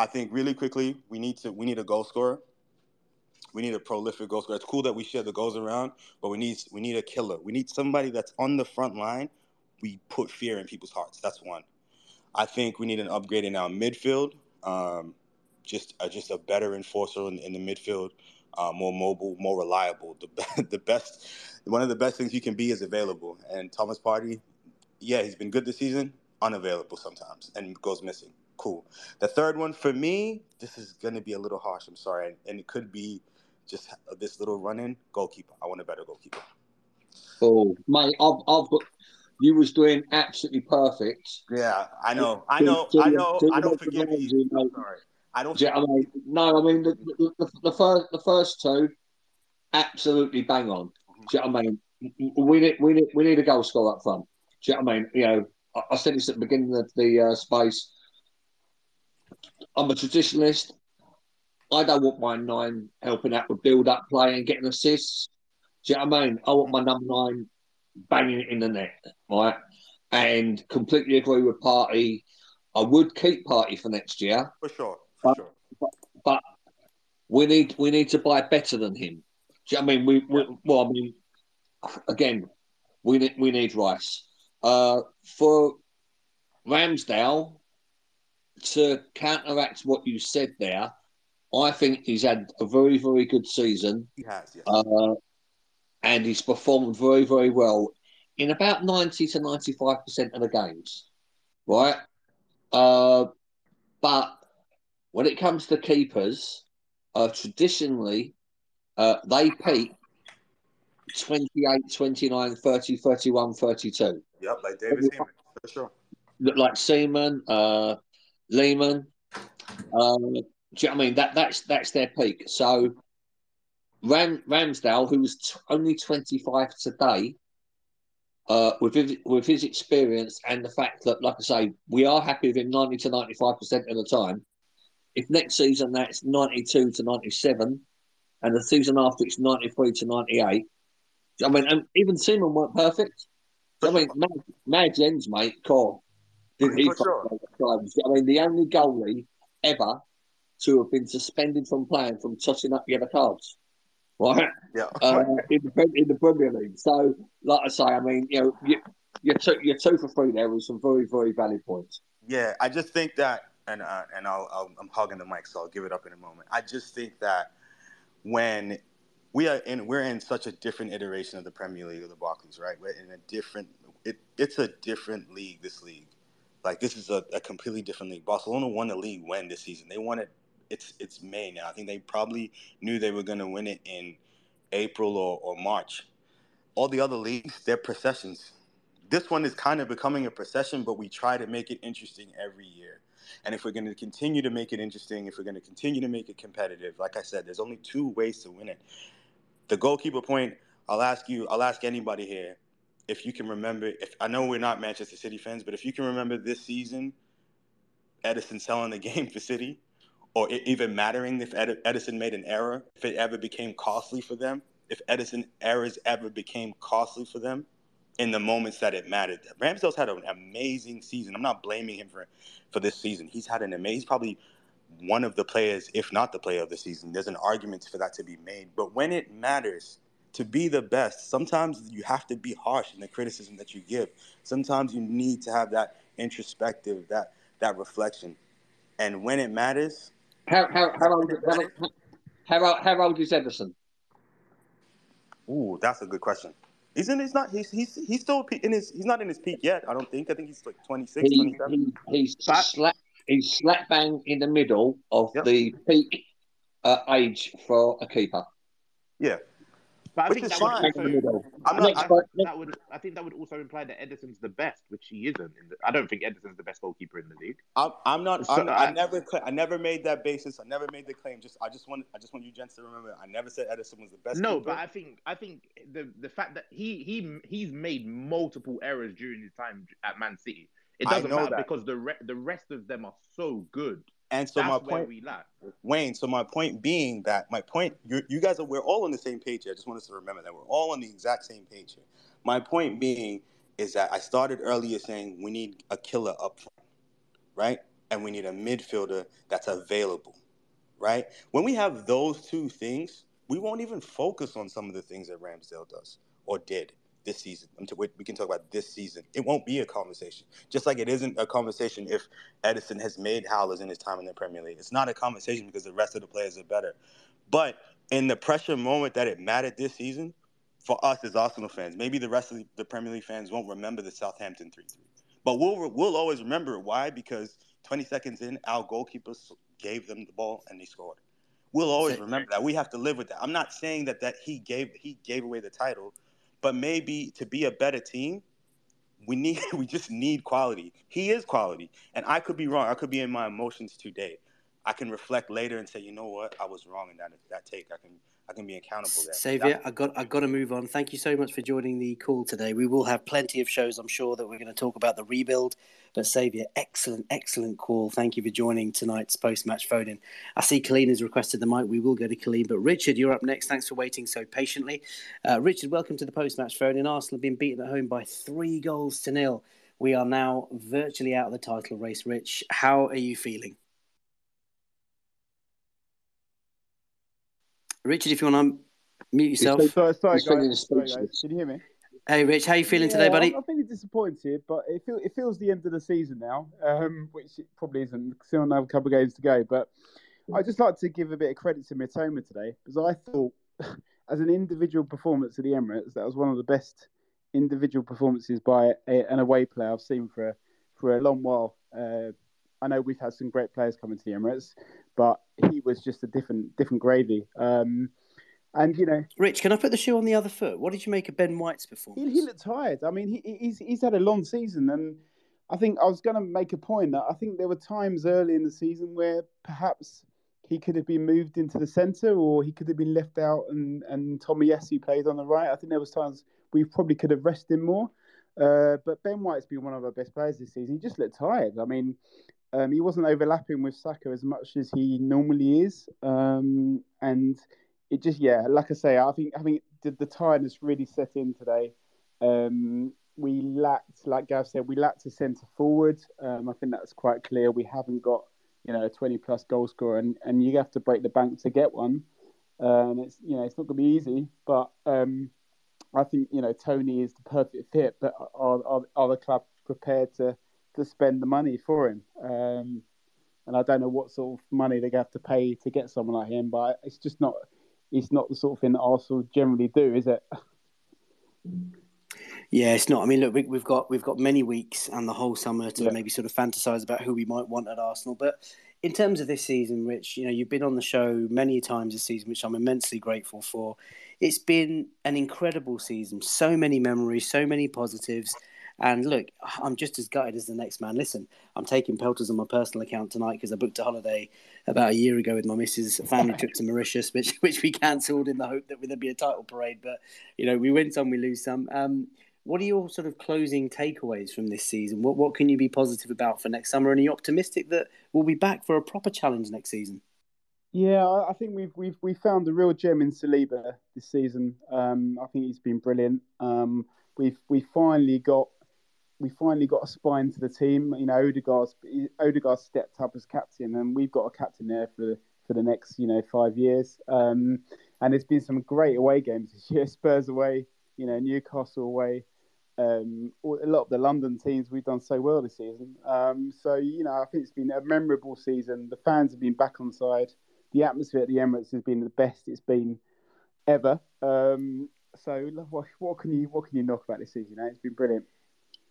I think really quickly we need a goal scorer. We need a prolific goal scorer. It's cool that we share the goals around, but we need a killer. We need somebody that's on the front line. We put fear in people's hearts. That's one. I think we need an upgrade in our midfield. Just a better enforcer in the midfield. More mobile, more reliable. One of the best things you can be is available. And Thomas Partey, yeah, he's been good this season. Unavailable sometimes and goes missing. Cool. The third one for me, this is going to be a little harsh. I'm sorry. And it could be just this little run-in. Goalkeeper. I want a better goalkeeper. Oh, mate, you was doing absolutely perfect. Yeah, I know. I don't forgive you. I'm sorry. I don't. Yeah, I mean the first 2, absolutely bang on. Do you know what I mean? We need a goal scorer up front. Do you know what I mean? You know, I said this at the beginning of the space. I'm a traditionalist. I don't want my 9 helping out with build-up play and getting assists. Do you know what I mean? I want my number 9 banging it in the net, right? and completely agree with Partey. I would keep Partey for next year. For sure. But we need to buy better than him. Do you know what I mean? We need Rice. For Ramsdale, to counteract what you said there, I think he's had a very, very good season. He has, yes. And he's performed very, very well in about 90 to 95% of the games, right? But when it comes to keepers, traditionally, they peak 28, 29, 30, 31, 32. Yep, like David Seaman, for sure. Like Seaman, Lehman. Do you know what I mean? That's their peak. So Ramsdale, who was only 25 today, with his experience and the fact that, like I say, we are happy with him 90 to 95% of the time. If next season that's 92 to 97, and the season after it's 93 to 98, I mean, and even Seaman weren't perfect. I mean, Mads Ends, mate, Cole. I mean, the only goalie ever to have been suspended from playing from tossing up yellow cards, right? Yeah. In the Premier League. So, like I say, I mean, you know, you're 2 for 3 there with some very, very valid points. Yeah, I just think that, and I'm hogging the mic, so I'll give it up in a moment. I just think that when we're in such a different iteration of the Premier League or the Barclays, right? We're in a different. It's a different league. This league. Like, this is a completely different league. Barcelona won the league when this season. They won it. It's May now. I think they probably knew they were going to win it in April or March. All the other leagues, they're processions. This one is kind of becoming a procession, but we try to make it interesting every year. And if we're going to continue to make it interesting, if we're going to continue to make it competitive, like I said, there's only 2 ways to win it. The goalkeeper point, I'll ask anybody here. If you can remember, I know we're not Manchester City fans, but if you can remember this season, Ederson selling the game for City, or it even mattering if Ederson made an error, if it ever became costly for them, if Ederson errors ever became costly for them in the moments that it mattered. Ramsdale's had an amazing season. I'm not blaming him for this season. He's had an amazing, probably one of the players, if not the player of the season. There's an argument for that to be made. But when it matters, to be the best, sometimes you have to be harsh in the criticism that you give. Sometimes you need to have that introspective, that reflection. And when it matters... How old is Ederson? Ooh, that's a good question. He's still in his... He's not in his peak yet, I don't think. I think he's like 26, 27. He's slap bang in the middle of the peak age for a keeper. Yeah. But I think that would also imply that Ederson's the best, which he isn't. I don't think Ederson's the best goalkeeper in the league. I never made that basis. I never made the claim. I just want you gents to remember. I never said Ederson was the best. No, keeper. But I think the fact that he's made multiple errors during his time at Man City, it doesn't matter because the rest of them are so good. And so my point being that you guys we're all on the same page here. I just want us to remember that we're all on the exact same page here. My point being is that I started earlier saying we need a killer up front, right? And we need a midfielder that's available, right? When we have those 2 things, we won't even focus on some of the things that Ramsdale does or did this season. We can talk about this season. It won't be a conversation. Just like it isn't a conversation if Ederson has made howlers in his time in the Premier League. It's not a conversation because the rest of the players are better. But in the pressure moment that it mattered this season, for us as Arsenal fans, maybe the rest of the Premier League fans won't remember the Southampton 3-3. But we'll always remember it. Why? Because 20 seconds in, our goalkeepers gave them the ball and they scored. We'll always remember that. We have to live with that. I'm not saying that he gave away the title. But maybe to be a better team, we just need quality. He is quality. And I could be wrong. I could be in my emotions today. I can reflect later and say, you know what? I was wrong in that take. I can be accountable there. Xavier, I got to move on. Thank you so much for joining the call today. We will have plenty of shows, I'm sure, that we're going to talk about the rebuild. But Xavier, excellent call. Thank you for joining tonight's post-match phone-in. I see Colleen has requested the mic. We will go to Colleen. But Richard, you're up next. Thanks for waiting so patiently. Richard, welcome to the post-match phone-in. Arsenal have been beaten at home by 3 goals to nil. We are now virtually out of the title race, Rich. How are you feeling? Richard, if you want to mute yourself. Sorry, guys. Can you hear me? Hey, Rich, how are you feeling today, buddy? I'm feeling disappointed, but it feels the end of the season now, which it probably isn't. Still another couple of games to go, but I'd just like to give a bit of credit to Mitoma today, because I thought, as an individual performance at the Emirates, that was one of the best individual performances by an away player I've seen for a long while. I know we've had some great players come into the Emirates, but he was just a different gravy. And you know, Rich, can I put the shoe on the other foot? What did you make of Ben White's performance? He looked tired. I mean, he's had a long season, and I think I was going to make a point that I think there were times early in the season where perhaps he could have been moved into the centre, or he could have been left out, and Tomiyasu played on the right. I think there was times we probably could have rested him more. But Ben White's been one of our best players this season. He just looked tired. I mean, he wasn't overlapping with Saka as much as he normally is. And it just, like I say, I think the tiredness really set in today. We lacked, like Gav said, a centre forward. I think that's quite clear. We haven't got, a 20-plus goal scorer, and you have to break the bank to get one. And it's, it's not going to be easy, but I think, Toney is the perfect fit, but are the club prepared to spend the money for him? And I don't know what sort of money they're going to have to pay to get someone like him, but it's just not, it's not the sort of thing that Arsenal generally do, is it? Yeah, it's not. I mean, look, we've got many weeks and the whole summer to maybe sort of fantasize about who we might want at Arsenal. But in terms of this season, Rich, you've been on the show many times this season, which I'm immensely grateful for. It's been an incredible season. So many memories, so many positives. And look, I'm just as gutted as the next man. Listen, I'm taking pelters on my personal account tonight because I booked a holiday about a year ago with my missus, a family trip to Mauritius, which we cancelled in the hope that there'd be a title parade. But, we win some, we lose some. What are your sort of closing takeaways from this season? What can you be positive about for next summer? And are you optimistic that we'll be back for a proper challenge next season? Yeah, I think we found a real gem in Saliba this season. I think he's been brilliant. We finally got a spine to the team. Odegaard stepped up as captain, and we've got a captain there for the next 5 years. And there's been some great away games this year. Spurs away, Newcastle away. A lot of the London teams, we've done so well this season. I think it's been a memorable season. The fans have been back on side. The atmosphere at the Emirates has been the best it's been ever. What can you knock about this season? It's been brilliant.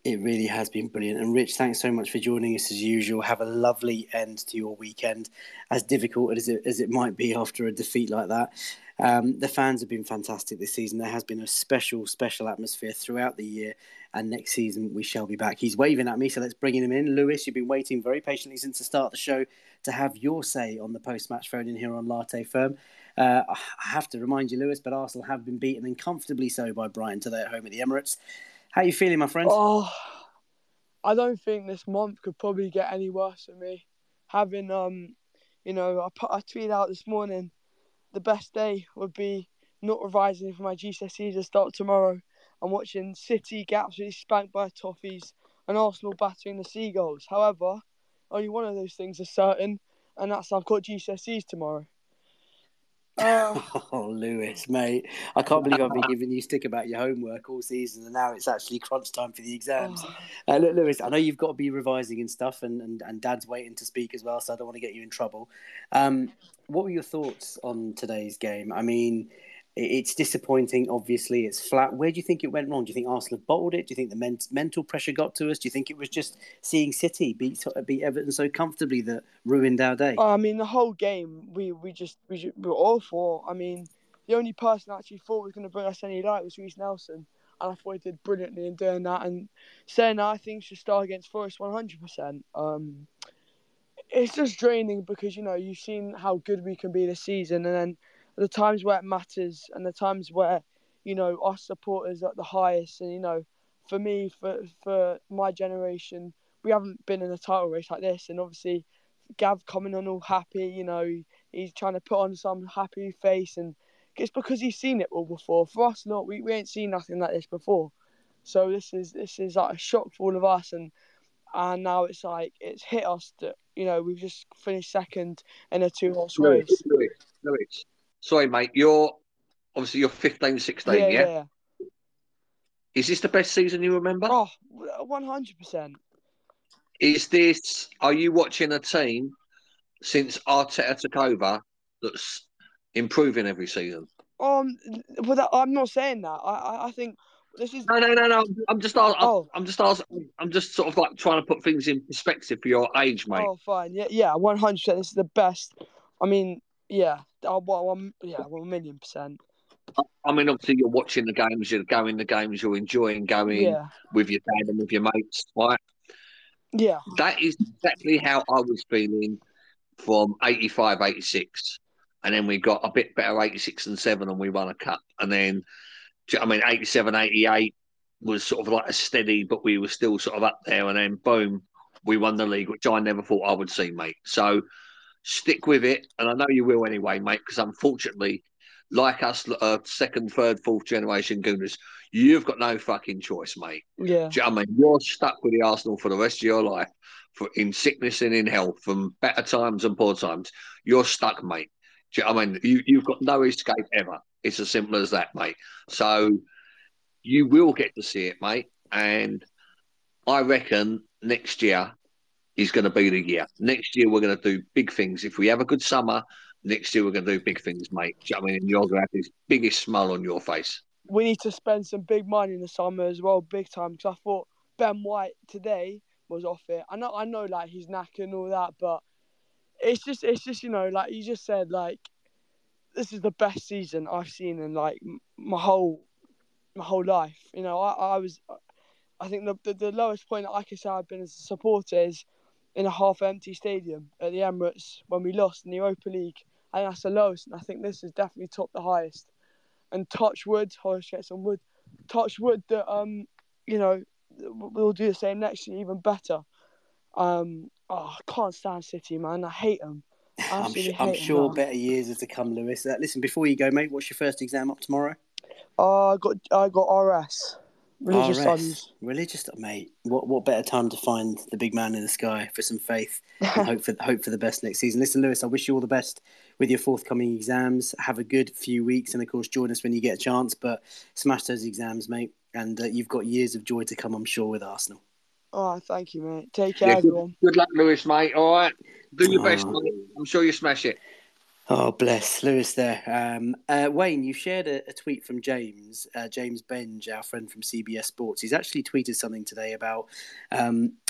It really has been brilliant. And Rich, thanks so much for joining us as usual. Have a lovely end to your weekend, as difficult as it might be after a defeat like that. The fans have been fantastic this season. There has been a special, special atmosphere throughout the year. And next season, we shall be back. He's waving at me, so let's bring him in. Lewis, you've been waiting very patiently since the start of the show to have your say on the post-match phone in here on LatteFirm. I have to remind you, Lewis, but Arsenal have been beaten, and comfortably so, by Brighton today at home at the Emirates. How are you feeling, my friend? Oh, I don't think this month could probably get any worse for me. Having, I tweeted out this morning, the best day would be not revising for my GCSEs to start tomorrow and watching City get absolutely spanked by Toffees and Arsenal battering the Seagulls. However, only one of those things is certain, and that's I've got GCSEs tomorrow. Lewis, mate. I can't believe I've been giving you stick about your homework all season, and now it's actually crunch time for the exams. Look, Lewis, I know you've got to be revising and stuff, and Dad's waiting to speak as well, so I don't want to get you in trouble. What were your thoughts on today's game? I mean, it's disappointing, obviously. It's flat. Where do you think it went wrong? Do you think Arsenal bottled it? Do you think the mental pressure got to us? Do you think it was just seeing City beat Everton so comfortably that ruined our day? I mean, the whole game, we were awful. I mean, the only person I actually thought was going to bring us any light was Reece Nelson. And I thought he did brilliantly in doing that. And saying that, I think should start against Forest 100%. It's just draining because, you've seen how good we can be this season. And then the times where it matters and the times where, our supporters are at the highest. And, for me, for my generation, we haven't been in a title race like this. And obviously, Gav coming on all happy, he's trying to put on some happy face. And it's because he's seen it all before. For us, not. We ain't seen nothing like this before. So this is like a shock for all of us, and now it's like it's hit us that, you know, we've just finished second in a two-horse race. Lewis. Sorry, mate. You're 15, 16, yeah? Is this the best season you remember? Oh, 100%. Are you watching a team since Arteta took over that's improving every season? I'm not saying that. I think this is no. I'm just sort of like trying to put things in perspective for your age, mate. Oh, fine. Yeah. 100%. This is the best. I mean, yeah. 1,000,000%. I mean, obviously, you're watching the games, you're going to games, you're enjoying going with your dad and with your mates, right? Yeah. That is exactly how I was feeling from 85, 86. And then we got a bit better 86 and 7 and we won a cup. And then, 87, 88 was sort of like a steady, but we were still sort of up there. And then, boom, we won the league, which I never thought I would see, mate. So stick with it. And I know you will anyway, mate, because unfortunately, like us, second, third, fourth generation Gooners, you've got no fucking choice, mate. Yeah. Do you know what I mean? You're stuck with the Arsenal for the rest of your life, in sickness and in health, from better times and poor times. You're stuck, mate. Do you know what I mean? You've got no escape ever. It's as simple as that, mate. So you will get to see it, mate. And I reckon next year is going to be the year. Next year, we're going to do big things. If we have a good summer, next year we're going to do big things, mate. Do you know what I mean? And you're going to have this biggest smile on your face. We need to spend some big money in the summer as well, big time. Because I thought Ben White today was off it. I know, like, he's knackered and all that, but it's just, you know, like you just said, like, this is the best season I've seen in, like, my whole life. You know, I think the lowest point I could say I've been as a supporter is in a half-empty stadium at the Emirates when we lost in the Europa League. I think that's the lowest, and I think this has definitely topped the highest. And touch wood that, you know, we'll do the same next year, even better. I can't stand City, man. I hate them. I'm sure better years are to come, Lewis. Listen, before you go, mate, what's your first exam up tomorrow? I got RS. Religious studies. Religious, mate. What better time to find the big man in the sky for some faith and hope for the best next season. Listen, Lewis, I wish you all the best with your forthcoming exams. Have a good few weeks and, of course, join us when you get a chance. But smash those exams, mate. And you've got years of joy to come, I'm sure, with Arsenal. Oh, thank you, mate. Take care, everyone. Good luck, Lewis, mate. All right. Do your best, mate. I'm sure you smash it. Oh, bless Lewis there. Wayne, you shared a tweet from James Benge, our friend from CBS Sports. He's actually tweeted something today about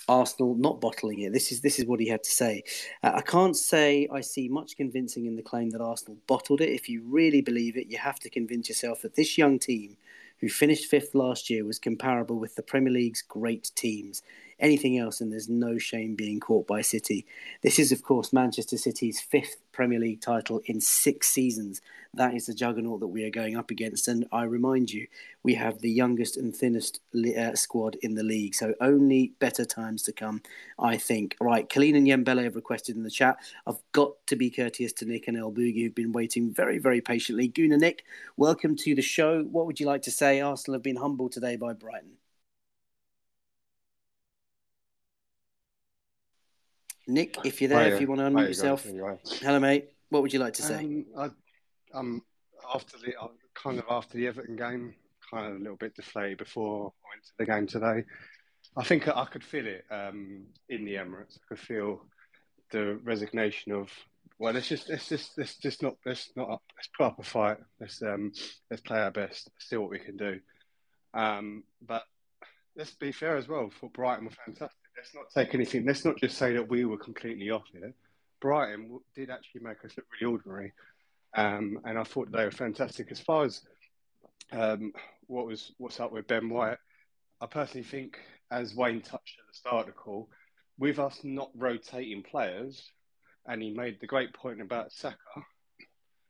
Arsenal not bottling it. This is what he had to say. I can't say I see much convincing in the claim that Arsenal bottled it. If you really believe it, you have to convince yourself that this young team, who finished fifth last year, was comparable with the Premier League's great teams. Anything else, and there's no shame being caught by City. This is, of course, Manchester City's fifth Premier League title in 6 seasons. That is the juggernaut that we are going up against. And I remind you, we have the youngest and thinnest squad in the league. So only better times to come, I think. Right, Colleen and Yembele have requested in the chat. I've got to be courteous to Nick and El Boogie, who've been waiting very, very patiently. Guna Nick, welcome to the show. What would you like to say? Arsenal have been humbled today by Brighton. Nick, if you're there, if you want to unmute yourself. Hello, mate. What would you like to say? After the Everton game, kind of a little bit deflated before I went to the game today. I think I could feel it in the Emirates. I could feel the resignation of, well, let's put up a fight. Let's play our best. Let's see what we can do. But let's be fair as well. For Brighton, we're fantastic. Let's not take anything. Let's not just say that we were completely off it. Brighton did actually make us look really ordinary, and I thought they were fantastic. As far as what's up with Ben White, I personally think, as Wayne touched at the start of the call, with us not rotating players, and he made the great point about Saka.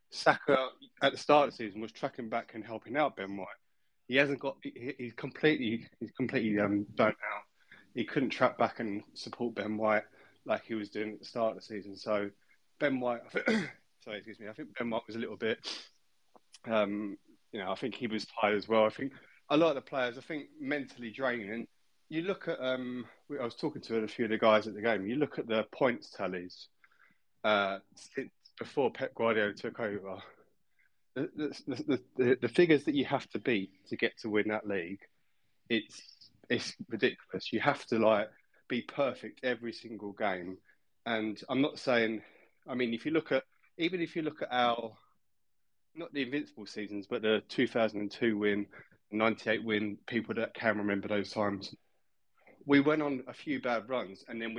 Saka at the start of the season was tracking back and helping out Ben White. He hasn't got. He's completely burnt out. He couldn't track back and support Ben White like he was doing at the start of the season. So Ben White, I think Ben White was a little bit, I think he was tired as well. I think a lot of the players, I think, mentally draining. You look at, I was talking to a few of the guys at the game, you look at the points tallies since before Pep Guardiola took over. The figures that you have to beat to get to win that league, it's ridiculous. You have to be perfect every single game. And I'm not saying, I mean, if you look at our, not the invincible seasons, but the 2002 win, 98 win, people that can remember those times. We went on a few bad runs, and then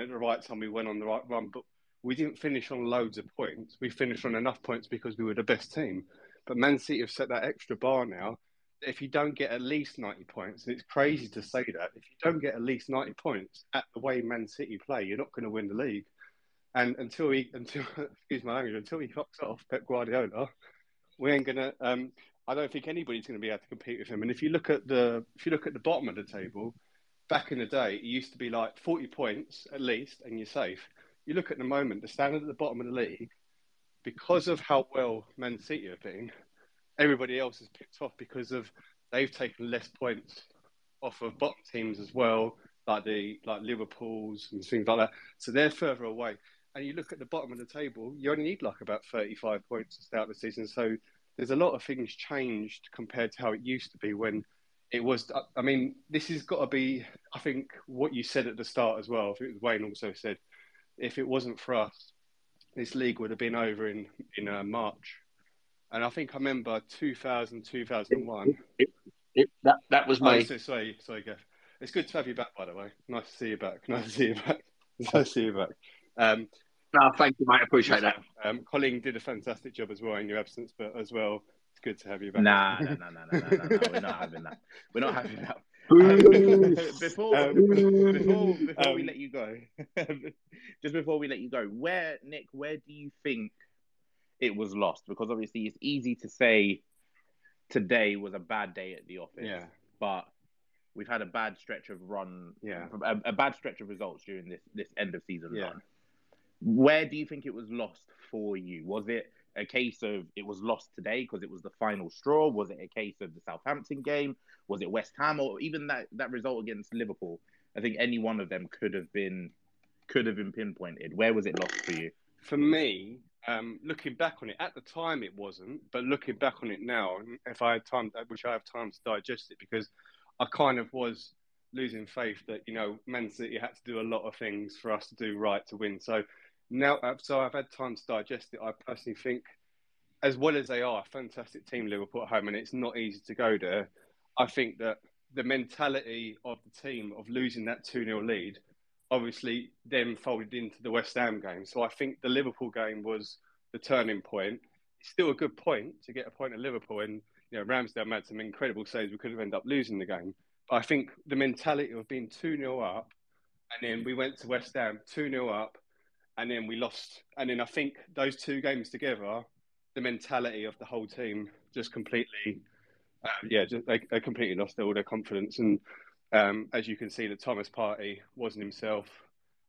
at the right time we went on the right run, but we didn't finish on loads of points. We finished on enough points because we were the best team. But Man City have set that extra bar now. If you don't get at least 90 points, and it's crazy to say that, if you don't get at least 90 points at the way Man City play, you're not going to win the league. And until he knocks off Pep Guardiola, we ain't gonna. I don't think anybody's going to be able to compete with him. And if you look at the bottom of the table, back in the day, it used to be like 40 points at least, and you're safe. You look at the moment, the standard at the bottom of the league, because of how well Man City have been, everybody else is picked off because of they've taken less points off of bottom teams as well, like Liverpool's and things like that. So they're further away. And you look at the bottom of the table, you only need about 35 points to start the season. So there's a lot of things changed compared to how it used to be when it was. I mean, this has got to be, I think, what you said at the start as well. I think Wayne also said, if it wasn't for us, this league would have been over in March. And I think I remember 2000, 2001. That was me. Sorry, Gav. It's good to have you back, by the way. Nice to see you back. No, thank you, mate. I appreciate that. Colin did a fantastic job as well in your absence, but as well, it's good to have you back. No. We're not having that. Before we let you go, just before we let you go, Nick, where do you think it was lost? Because obviously it's easy to say today was a bad day at the office, yeah, but we've had a bad stretch of run, yeah, a bad stretch of results during this end of season, yeah, run. Where do you think it was lost for you? Was it a case of it was lost today because it was the final straw? Was it a case of the Southampton game? Was it West Ham, or even that result against Liverpool? I think any one of them could have been pinpointed. Where was it lost for you? For me, looking back on it at the time, it wasn't. But looking back on it now, if I had time, which I have time to digest it, because I kind of was losing faith that, Man City had to do a lot of things for us to do right to win. So now, I've had time to digest it. I personally think, as well as they are a fantastic team, Liverpool at home, and it's not easy to go there, I think that the mentality of the team of losing that 2-0 lead, obviously then folded into the West Ham game. So I think the Liverpool game was the turning point. It's still a good point to get a point at Liverpool, and Ramsdale made some incredible saves. We could have ended up losing the game. But I think the mentality of being 2-0 up, and then we went to West Ham 2-0 up, and then we lost. And then I think those two games together, the mentality of the whole team just completely, they completely lost all their confidence. And as you can see, that Thomas Partey wasn't himself.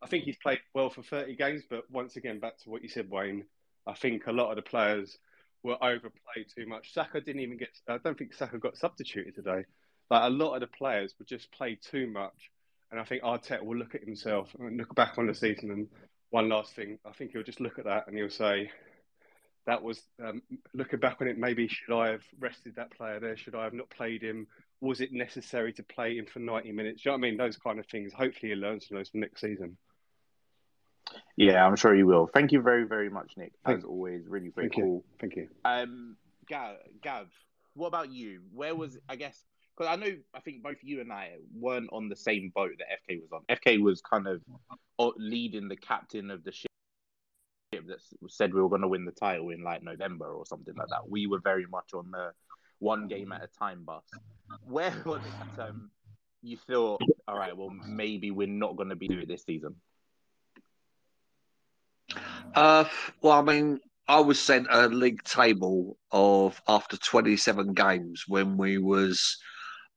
I think he's played well for 30 games, but once again, back to what you said, Wayne, I think a lot of the players were overplayed too much. I don't think Saka got substituted today. Like, a lot of the players were just played too much. And I think Arteta will look at himself and look back on the season. And one last thing, I think he'll just look at that and he'll say, that was, looking back on it, maybe should I have rested that player there? Should I have not played him? Was it necessary to play him for 90 minutes? Do you know what I mean? Those kind of things. Hopefully he learns from those for next season. Yeah, I'm sure you will. Thank you very, very much, Nick. As always, really very cool. Thank you. Gav, what about you? Where was, I guess, because I think both you and I weren't on the same boat that FK was on. FK was kind of leading the captain of the ship that said we were going to win the title in like November or something like that. We were very much on the one game at a time bus. Where was it that you thought, all right, well, maybe we're not going to be doing it this season? Well, I mean, I was sent a league table of after 27 games when we was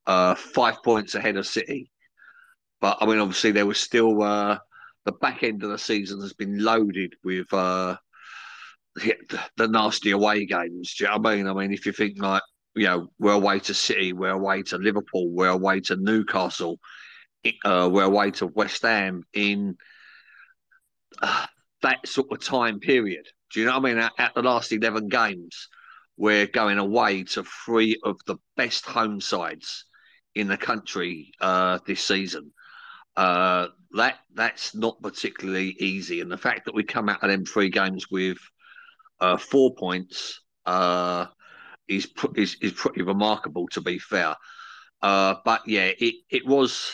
5 points ahead of City. But, I mean, obviously there was still the back end of the season has been loaded with the nasty away games. Do you know what I mean? I mean, if you think like you know, we're away to City, we're away to Liverpool, we're away to Newcastle, we're away to West Ham in that sort of time period. Do you know what I mean? At the last 11 games, we're going away to three of the best home sides in the country this season. That's not particularly easy. And the fact that we come out of them three games with 4 points is pretty remarkable, to be fair. But yeah, it was.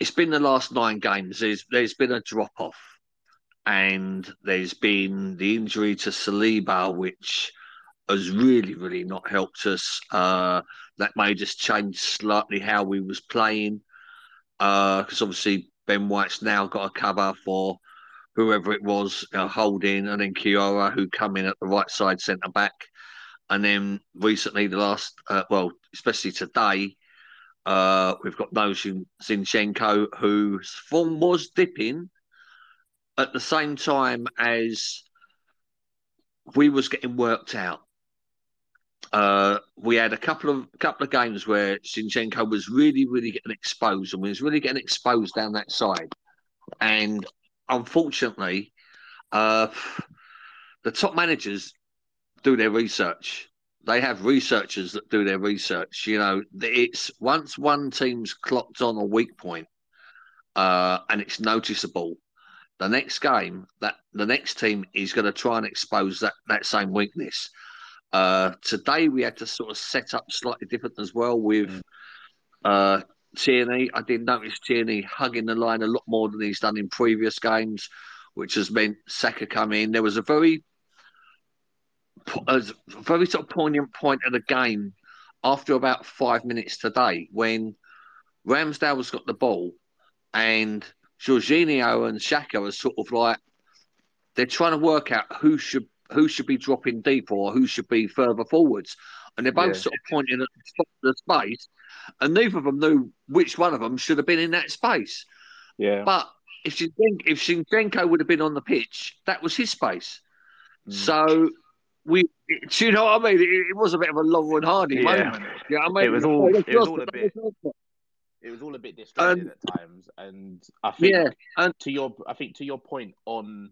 It's been the last 9 games. There's been a drop off, and there's been the injury to Saliba, which has really not helped us. That made us change slightly how we was playing. Because obviously Ben White's now got a cover for whoever it was, Holding, and then Kiora, who come in at the right side centre-back. And then recently, the last, especially today, we've got Nelson, Sinchenko, whose form was dipping at the same time as we was getting worked out. We had a couple of games where Sinchenko was really getting exposed, and we was really getting exposed down that side. And unfortunately, the top managers do their research. They have researchers that do their research. You know, it's once one team's clocked on a weak point, and it's noticeable, the next game that the next team is going to try and expose that same weakness. Today we had to sort of set up slightly different as well with Tierney. I did notice Tierney hugging the line a lot more than he's done in previous games, which has meant Saka come in. There was a very sort of poignant point of the game after about 5 minutes today when Ramsdale has got the ball and Jorginho and Xhaka are sort of like they're trying to work out who should be dropping deep or who should be further forwards. And they're both sort of pointing at the space, and neither of them knew which one of them should have been in that space. Yeah. But if Sinchenko would have been on the pitch, that was his space. Mm. So, do you know what I mean? It was a bit of a Laurel and Hardy moment. You know what I mean? It was all a bit distracted at times. And I think, to your point on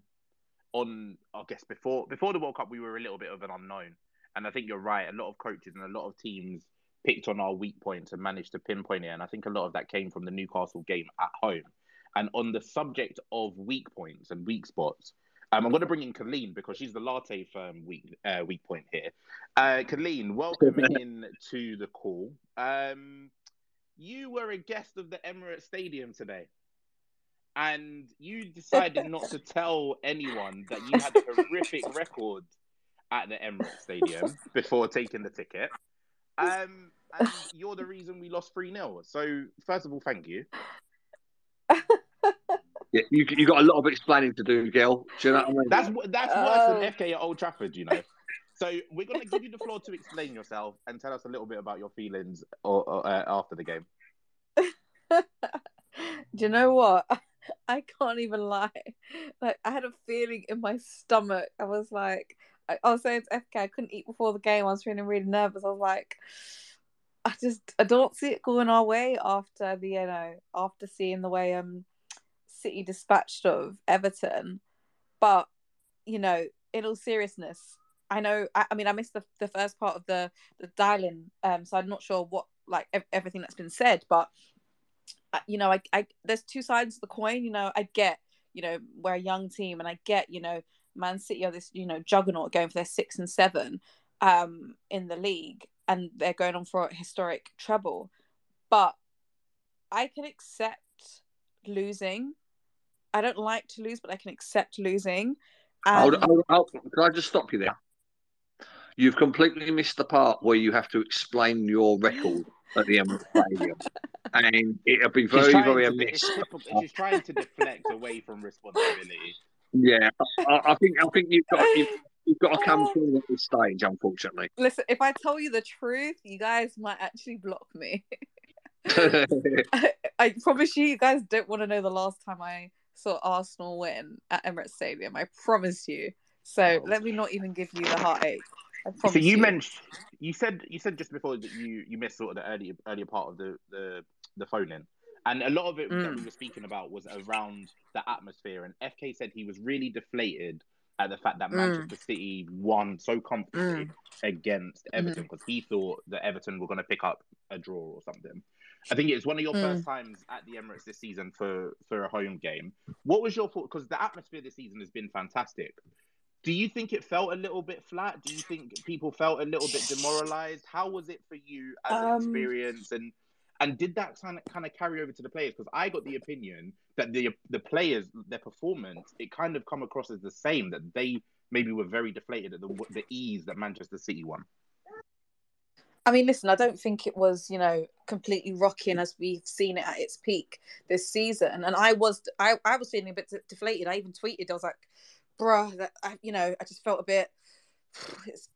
I guess before the World Cup, we were a little bit of an unknown. And I think you're right. A lot of coaches and a lot of teams picked on our weak points and managed to pinpoint it. And I think a lot of that came from the Newcastle game at home. And on the subject of weak points and weak spots, I'm going to bring in Colleen because she's the LatteFirm weak point here. Colleen, welcome in to the call. You were a guest of the Emirates Stadium today. And you decided not to tell anyone that you had a horrific record at the Emirates Stadium before taking the ticket. And you're the reason we lost 3-0. So, first of all, thank you. Yeah, you got a lot of explaining to do, Gil. Do you know what I mean? That's worse than FK at Old Trafford, you know. So, we're going to give you the floor to explain yourself and tell us a little bit about your feelings or after the game. Do you know what? I can't even lie. Like, I had a feeling in my stomach. I was like, I was saying to FK, I couldn't eat before the game. I was feeling really nervous. I was like, I don't see it going our way after seeing the way City dispatched of Everton. But, you know, in all seriousness, I know, I mean, I missed the first part of the dial-in, so I'm not sure what, like, everything that's been said, but you know, I there's two sides of the coin. You know, I get, you know, we're a young team, and I get, you know, Man City are this, you know, juggernaut going for their 6 and 7 in the league, and they're going on for a historic treble. But I can accept losing. I don't like to lose, but I can accept losing. Can I just stop you there? You've completely missed the part where you have to explain your record at the Emirates Stadium. And it'll be very amiss. She's trying to deflect away from responsibility. Yeah, I think you've got to come through at this stage, unfortunately. Listen, if I tell you the truth, you guys might actually block me. I promise you guys don't want to know the last time I saw Arsenal win at Emirates Stadium. I promise you. So let me not even give you the heartache. So you mentioned, you said just before that you missed sort of the earlier part of the phone in, and a lot of it that we were speaking about was around the atmosphere. And FK said he was really deflated at the fact that Manchester City won so comfortably against Everton, because he thought that Everton were going to pick up a draw or something. I think it was one of your first times at the Emirates this season for a home game. What was your thought? Because the atmosphere this season has been fantastic. Do you think it felt a little bit flat? Do you think people felt a little bit demoralised? How was it for you as an experience? And did that kind of carry over to the players? Because I got the opinion that the players, their performance, it kind of come across as the same, that they maybe were very deflated at the ease that Manchester City won. I mean, listen, I don't think it was, completely rocking as we've seen it at its peak this season. And I was feeling a bit deflated. I even tweeted, I was like, bruh, that I just felt a bit, because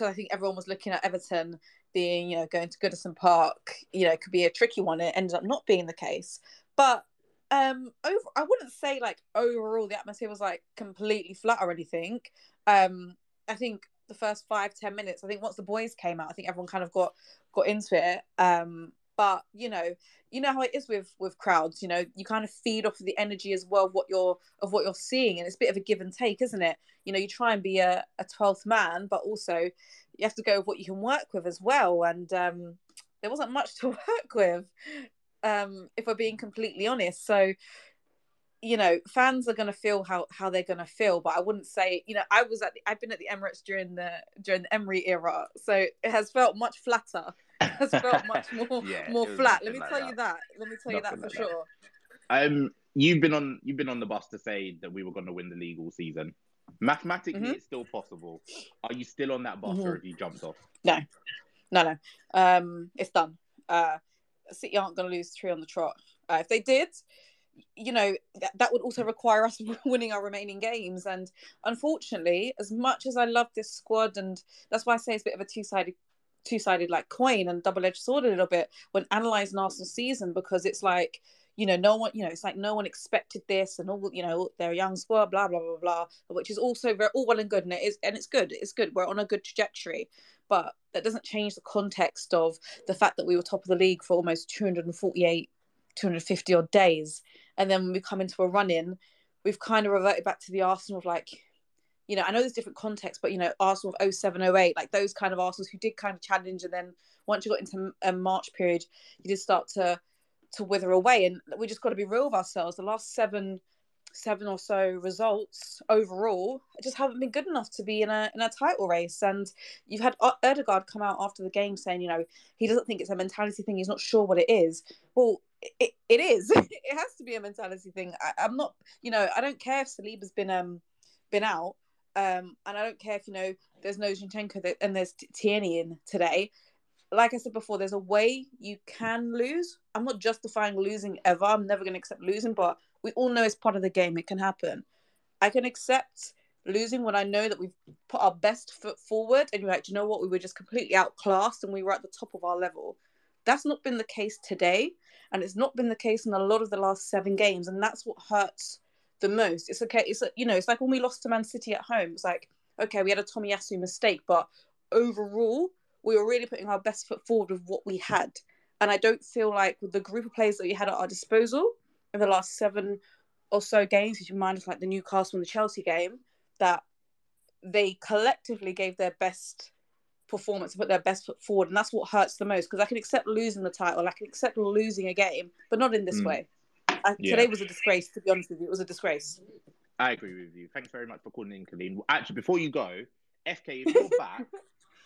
I think everyone was looking at Everton being, going to Goodison Park, it could be a tricky one. It ended up not being the case. But I wouldn't say overall the atmosphere was completely flat or anything. I think the first 5-10 minutes, I think once the boys came out, I think everyone kind of got into it. But, you know how it is with crowds, you kind of feed off of the energy as well of what you're seeing. And it's a bit of a give and take, isn't it? You try and be a 12th man, but also you have to go with what you can work with as well. And there wasn't much to work with, if we're being completely honest. So, fans are going to feel how they're going to feel. But I wouldn't say, I've been at the Emirates during the Emery era. So it has felt much flatter. Has felt much more flat. Let me tell you that for sure. You've been on the bus to say that we were going to win the league all season. Mathematically, it's still possible. Are you still on that bus, or have you jumped off? No. It's done. City aren't going to lose 3 on the trot. If they did, that would also require us winning our remaining games. And unfortunately, as much as I love this squad, and that's why I say it's a bit of a two-sided coin and double-edged sword a little bit when analysing Arsenal season, because it's no one expected this, and all they're a young squad, blah blah blah blah, which is also very, all well and good, and it's good, we're on a good trajectory, but that doesn't change the context of the fact that we were top of the league for almost 250 odd days, and then when we come into a run-in, we've kind of reverted back to the Arsenal of I know there's different contexts, but, Arsenal of 07, 08, those kind of Arsenals who did kind of challenge. And then once you got into a March period, you did start to wither away. And we just got to be real with ourselves. The last seven or so results overall just haven't been good enough to be in a title race. And you've had Odegaard come out after the game saying, he doesn't think it's a mentality thing. He's not sure what it is. Well, it is. It has to be a mentality thing. I'm not, I don't care if Saliba's been out. And I don't care if, there's no Sinchenko and there's Tierney in today. Like I said before, there's a way you can lose. I'm not justifying losing ever. I'm never going to accept losing, but we all know it's part of the game. It can happen. I can accept losing when I know that we've put our best foot forward and you're like, do you know what? We were just completely outclassed and we were at the top of our level. That's not been the case today. And it's not been the case in a lot of the last 7 games. And that's what hurts the most. It's okay. It's it's like when we lost to Man City at home. It's like, okay, we had a Tomiyasu mistake, but overall, we were really putting our best foot forward with what we had. And I don't feel like with the group of players that we had at our disposal in the last 7 or so games, which minus the Newcastle and the Chelsea game, that they collectively gave their best performance and put their best foot forward. And that's what hurts the most, because I can accept losing the title, I can accept losing a game, but not in this way. Today was a disgrace, to be honest with you. It was a disgrace. I agree with you. Thanks very much for calling in, Colleen. Well, actually, before you go, FK, if you're back,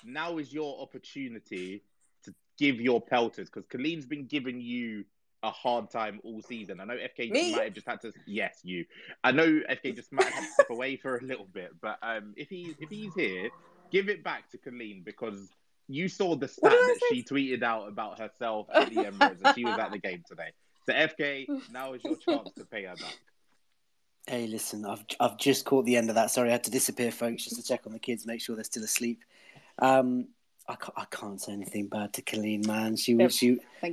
now is your opportunity to give your pelters, because Colleen's been giving you a hard time all season. I know FK might have just had to... Yes, you. I know FK just might have had to step away for a little bit, but if he's here, give it back to Colleen, because you saw the stat that she tweeted out about herself at the Emirates, and she was at the game today. So FK, now is your chance to pay her back. Hey, listen, I've just caught the end of that. Sorry, I had to disappear, folks, just to check on the kids, make sure they're still asleep. I can't say anything bad to Colleen, man.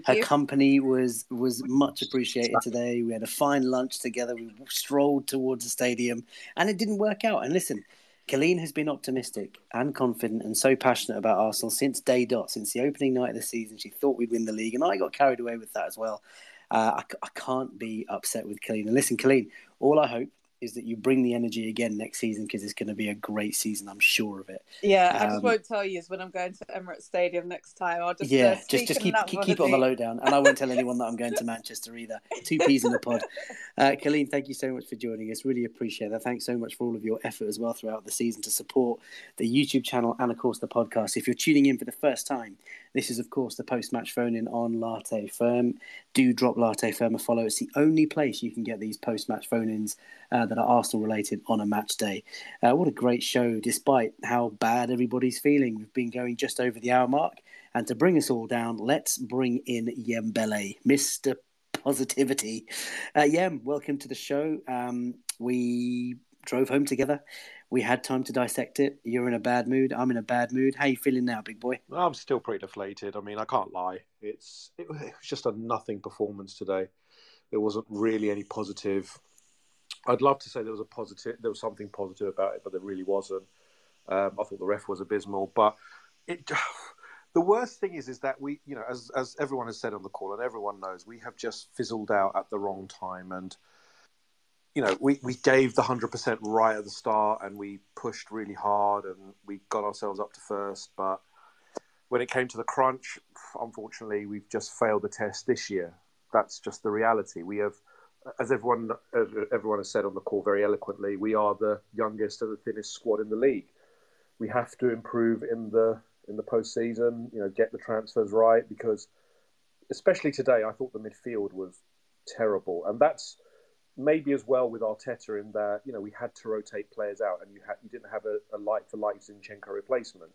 Her company was much appreciated today. We had a fine lunch together. We strolled towards the stadium, and it didn't work out. And listen, Killeen has been optimistic and confident and so passionate about Arsenal since day dot, since the opening night of the season. She thought we'd win the league, and I got carried away with that as well. I can't be upset with Killeen. And listen, Killeen, all I hope is that you bring the energy again next season, because it's going to be a great season. I'm sure of it. Yeah, I just won't tell you when I'm going to Emirates Stadium next time. I'll just just keep it on the lowdown, and I won't tell anyone that I'm going to Manchester either. Two peas in the pod. Killeen, thank you so much for joining us. Really appreciate that. Thanks so much for all of your effort as well throughout the season to support the YouTube channel and of course the podcast. If you're tuning in for the first time, this is of course the post-match phone-in on LatteFirm. Do drop LatteFirm a follow. It's the only place you can get these post-match phone-ins that are Arsenal-related on a match day. What a great show, despite how bad everybody's feeling. We've been going just over the hour mark. And to bring us all down, let's bring in Yembele, Mr. Positivity. Yem, welcome to the show. We drove home together. We had time to dissect it. You're in a bad mood. I'm in a bad mood. How are you feeling now, big boy? I'm still pretty deflated. I mean, I can't lie. It was just a nothing performance today. There wasn't really any positive. I'd love to say there was something positive about it, but there really wasn't. I thought the ref was abysmal, but the worst thing is that we, you know, as everyone has said on the call, and everyone knows, we have just fizzled out at the wrong time. And you know, we gave the 100% right at the start, and we pushed really hard, and we got ourselves up to first. But when it came to the crunch, unfortunately, we've just failed the test this year. That's just the reality. We have, as everyone has said on the call very eloquently, we are the youngest and the thinnest squad in the league. We have to improve in the postseason. You know, get the transfers right, because especially today, I thought the midfield was terrible, and that's maybe as well with Arteta, in that, you know, we had to rotate players out, and you didn't have a like-for-like Sinchenko replacement.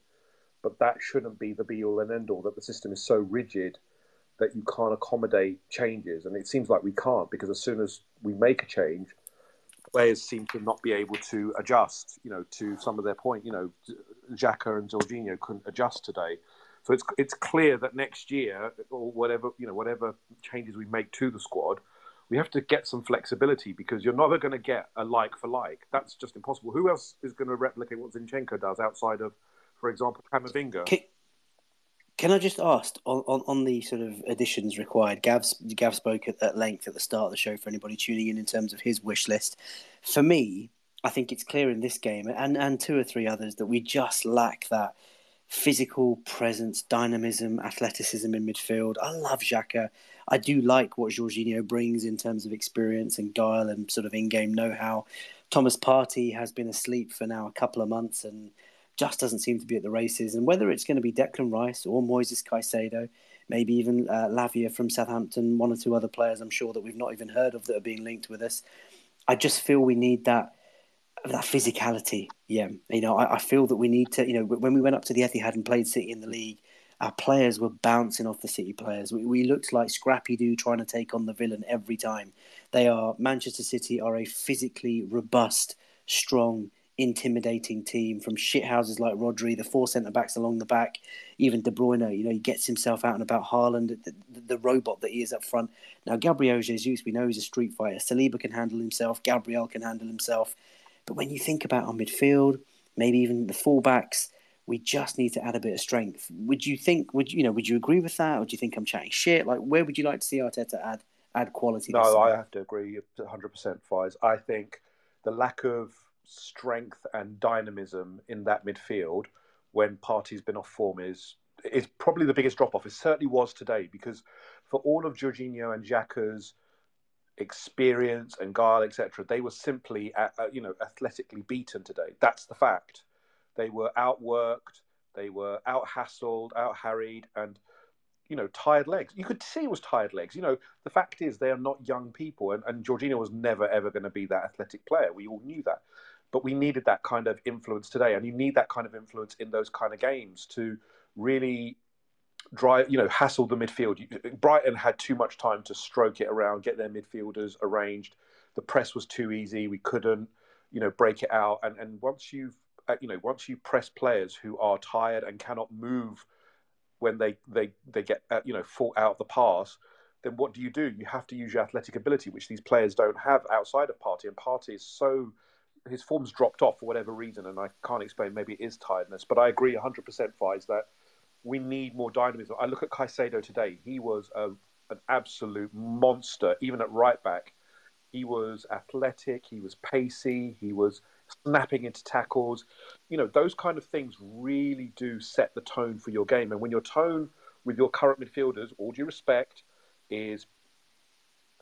But that shouldn't be the be-all and end-all, that the system is so rigid that you can't accommodate changes. And it seems like we can't, because as soon as we make a change, players seem to not be able to adjust, you know, to some of their point. You know, Xhaka and Jorginho couldn't adjust today. So it's clear that next year, or whatever changes we make to the squad, we have to get some flexibility, because you're never going to get a like-for-like. That's just impossible. Who else is going to replicate what Zinchenko does outside of, for example, Camavinga? Can I just ask, on the sort of additions required, Gav spoke at length at the start of the show for anybody tuning in terms of his wish list. For me, I think it's clear in this game and two or three others that we just lack that physical presence, dynamism, athleticism in midfield. I love Xhaka. I do like what Jorginho brings in terms of experience and guile and sort of in-game know-how. Thomas Partey has been asleep for now a couple of months and just doesn't seem to be at the races. And whether it's going to be Declan Rice or Moises Caicedo, maybe even Lavia from Southampton, one or two other players I'm sure that we've not even heard of that are being linked with us, I just feel we need that physicality. Yeah, you know, I feel that we need to, you know, when we went up to the Etihad and played City in the league, our players were bouncing off the City players. We looked like Scrappy-Doo trying to take on the villain every time. Manchester City are a physically robust, strong, intimidating team, from shithouses like Rodri, the four centre-backs along the back, even De Bruyne, you know, he gets himself out and about. Haaland, the robot that he is up front. Now, Gabriel Jesus, we know he's a street fighter. Saliba can handle himself. Gabriel can handle himself. But when you think about our midfield, maybe even the fullbacks, we just need to add a bit of strength. Would you agree with that, or do you think I'm chatting shit? Like, where would you like to see Arteta add quality? No, I have to agree 100%, Fies. I think the lack of strength and dynamism in that midfield when Partey's been off form is probably the biggest drop off. It certainly was today, because for all of Jorginho and Xhaka's experience and guile, etc., they were simply athletically beaten today. That's the fact. They were outworked, they were out-hassled, out-harried, and, you know, tired legs. You could see it was tired legs. You know, the fact is they are not young people, and Jorginho was never, ever going to be that athletic player. We all knew that. But we needed that kind of influence today, and you need that kind of influence in those kind of games to really hassle the midfield. Brighton had too much time to stroke it around, get their midfielders arranged. The press was too easy. We couldn't, you know, break it out. And once you press players who are tired and cannot move when they get, fought out of the pass, then what do? You have to use your athletic ability, which these players don't have outside of Partey. And Partey is so his form's dropped off for whatever reason, and I can't explain. Maybe it is tiredness, but I agree 100%, Fides, that we need more dynamism. I look at Caicedo today. He was an absolute monster, even at right back. He was athletic, he was pacey, he was snapping into tackles. You know, those kind of things really do set the tone for your game. And when your tone with your current midfielders, all due respect, is,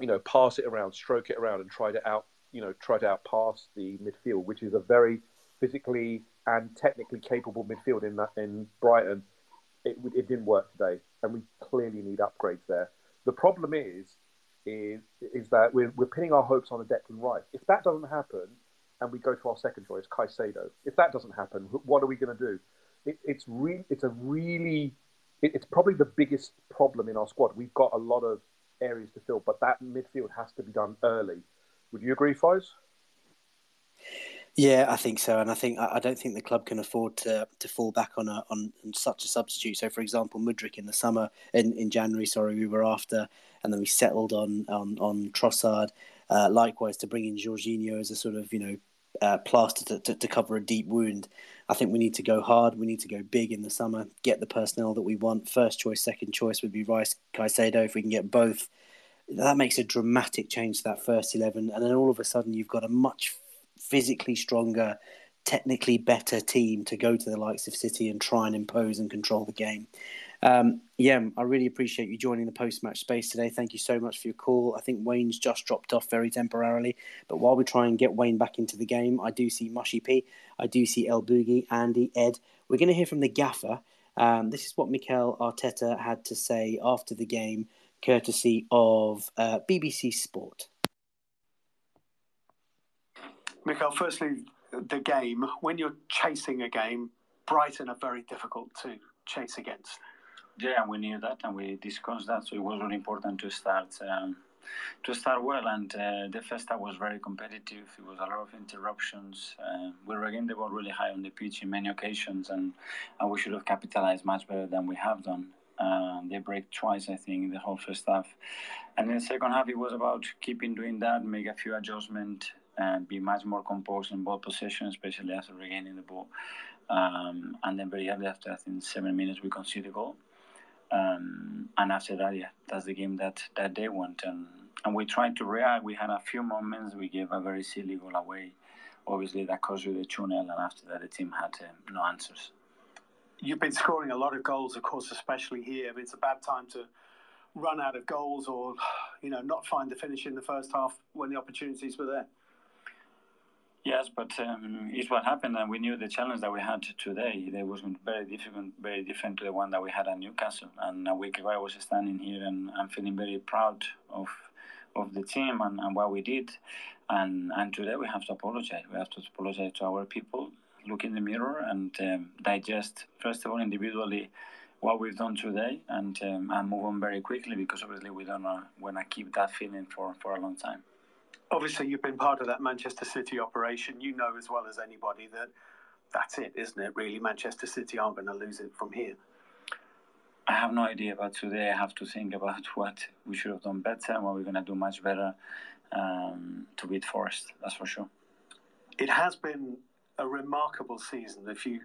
you know, pass it around, stroke it around, and try to outpass the midfield, which is a very physically and technically capable midfield in Brighton. It didn't work today, and we clearly need upgrades there. The problem is that we're pinning our hopes on a Declan Rice. If that doesn't happen, and we go to our second choice, Caicedo. If that doesn't happen, what are we going to do? It's probably the biggest problem in our squad. We've got a lot of areas to fill, but that midfield has to be done early. Would you agree, Foz? Yeah, I think so, and I don't think the club can afford to fall back on such a substitute. So, for example, Mudryk in the summer, in January, we were after, and then we settled on Trossard. Likewise, to bring in Jorginho as a sort of plaster to cover a deep wound. I think we need to go hard. We need to go big in the summer. Get the personnel that we want. First choice, second choice would be Rice, Caicedo. If we can get both, that makes a dramatic change to that first 11, and then all of a sudden you've got a much physically stronger, technically better team to go to the likes of City and try and impose and control the game. I really appreciate you joining the post-match space today. Thank you so much for your call. I think Wayne's just dropped off very temporarily, but while we try and get Wayne back into the game, I do see Mushy P, I do see El Boogie, Andy, Ed. We're going to hear from the gaffer. This is what Mikel Arteta had to say after the game, courtesy of BBC Sport. Mikel, firstly, the game. When you're chasing a game, Brighton are very difficult to chase against. Yeah, we knew that and we discussed that. So it was really important to start well. And the first half was very competitive. It was a lot of interruptions. We regained the ball really high on the pitch in many occasions, and we should have capitalized much better than we have done. They break twice, I think, in the whole first half. And in the second half, it was about keeping doing that, make a few adjustments, and be much more composed in ball possession, especially after regaining the ball. And then very early after, I think, 7 minutes, we concede the goal. And after that, yeah, that's the game that they want. And we tried to react. We had a few moments. We gave a very silly goal away. Obviously, that caused you the 2-0, and after that, the team had no answers. You've been scoring a lot of goals, of course, especially here. I mean, it's a bad time to run out of goals or, not find the finish in the first half when the opportunities were there. Yes, but it's what happened, and we knew the challenge that we had today. It was very different to the one that we had at Newcastle. And a week ago, I was standing here, and I'm feeling very proud of the team and what we did. And today, we have to apologize. We have to apologize to our people, look in the mirror, and digest, first of all, individually, what we've done today, and move on very quickly, because obviously we don't want to keep that feeling for a long time. Obviously, you've been part of that Manchester City operation. You know as well as anybody that that's it, isn't it, really? Manchester City aren't going to lose it from here. I have no idea, but today I have to think about what we should have done better and what we're going to do much better to beat Forest, that's for sure. It has been a remarkable season. If you,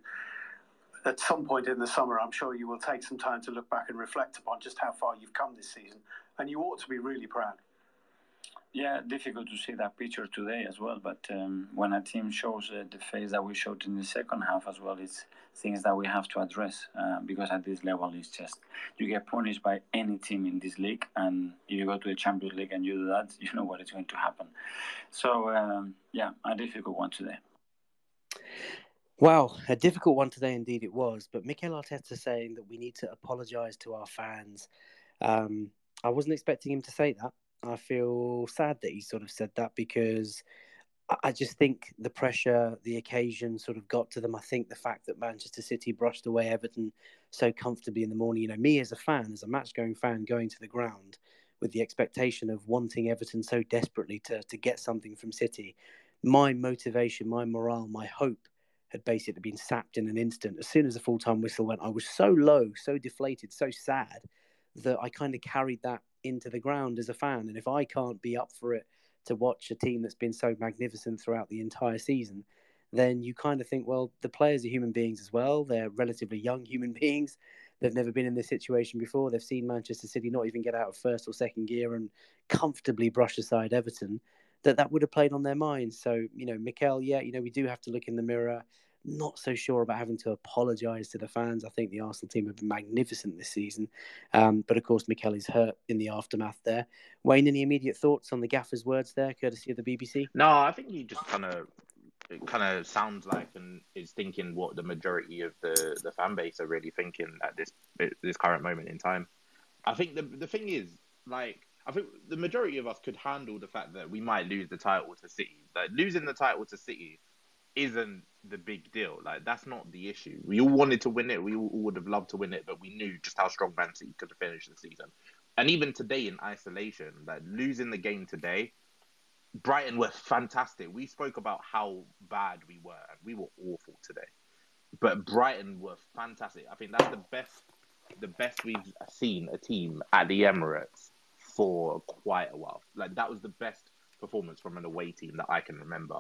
at some point in the summer, I'm sure you will take some time to look back and reflect upon just how far you've come this season, and you ought to be really proud. Yeah, difficult to see that picture today as well, but when a team shows the face that we showed in the second half as well, it's things that we have to address, because at this level it's just, you get punished by any team in this league, and if you go to the Champions League and you do that, you know what is going to happen. So, a difficult one today. Wow, a difficult one today indeed it was, but Mikel Arteta saying that we need to apologise to our fans. I wasn't expecting him to say that. I feel sad that he sort of said that, because I just think the pressure, the occasion sort of got to them. I think the fact that Manchester City brushed away Everton so comfortably in the morning, me as a fan, as a match-going fan, going to the ground with the expectation of wanting Everton so desperately to get something from City, my motivation, my morale, my hope had basically been sapped in an instant. As soon as the full-time whistle went, I was so low, so deflated, so sad that I kind of carried that into the ground as a fan. And if I can't be up for it to watch a team that's been so magnificent throughout the entire season, then you kind of think, well, the players are human beings as well. They're relatively young human beings. They've never been in this situation before. They've seen Manchester City not even get out of first or second gear and comfortably brush aside Everton. That would have played on their minds. So, Mikel, we do have to look in the mirror. Not so sure about having to apologise to the fans. I think the Arsenal team have been magnificent this season. But, of course, Mikel is hurt in the aftermath there. Wayne, any immediate thoughts on the gaffer's words there, courtesy of the BBC? No, I think he just kind of sounds like and is thinking what the majority of the fan base are really thinking at this current moment in time. I think the thing is, I think the majority of us could handle the fact that we might lose the title to City. Losing the title to City isn't the big deal. That's not the issue. We all wanted to win it. We all would have loved to win it, but we knew just how strong Man City could have finished the season. And even today in isolation, losing the game today, Brighton were fantastic. We spoke about how bad we were, and we were awful today. But Brighton were fantastic. I think that's the best we've seen a team at the Emirates for quite a while. That was the best performance from an away team that I can remember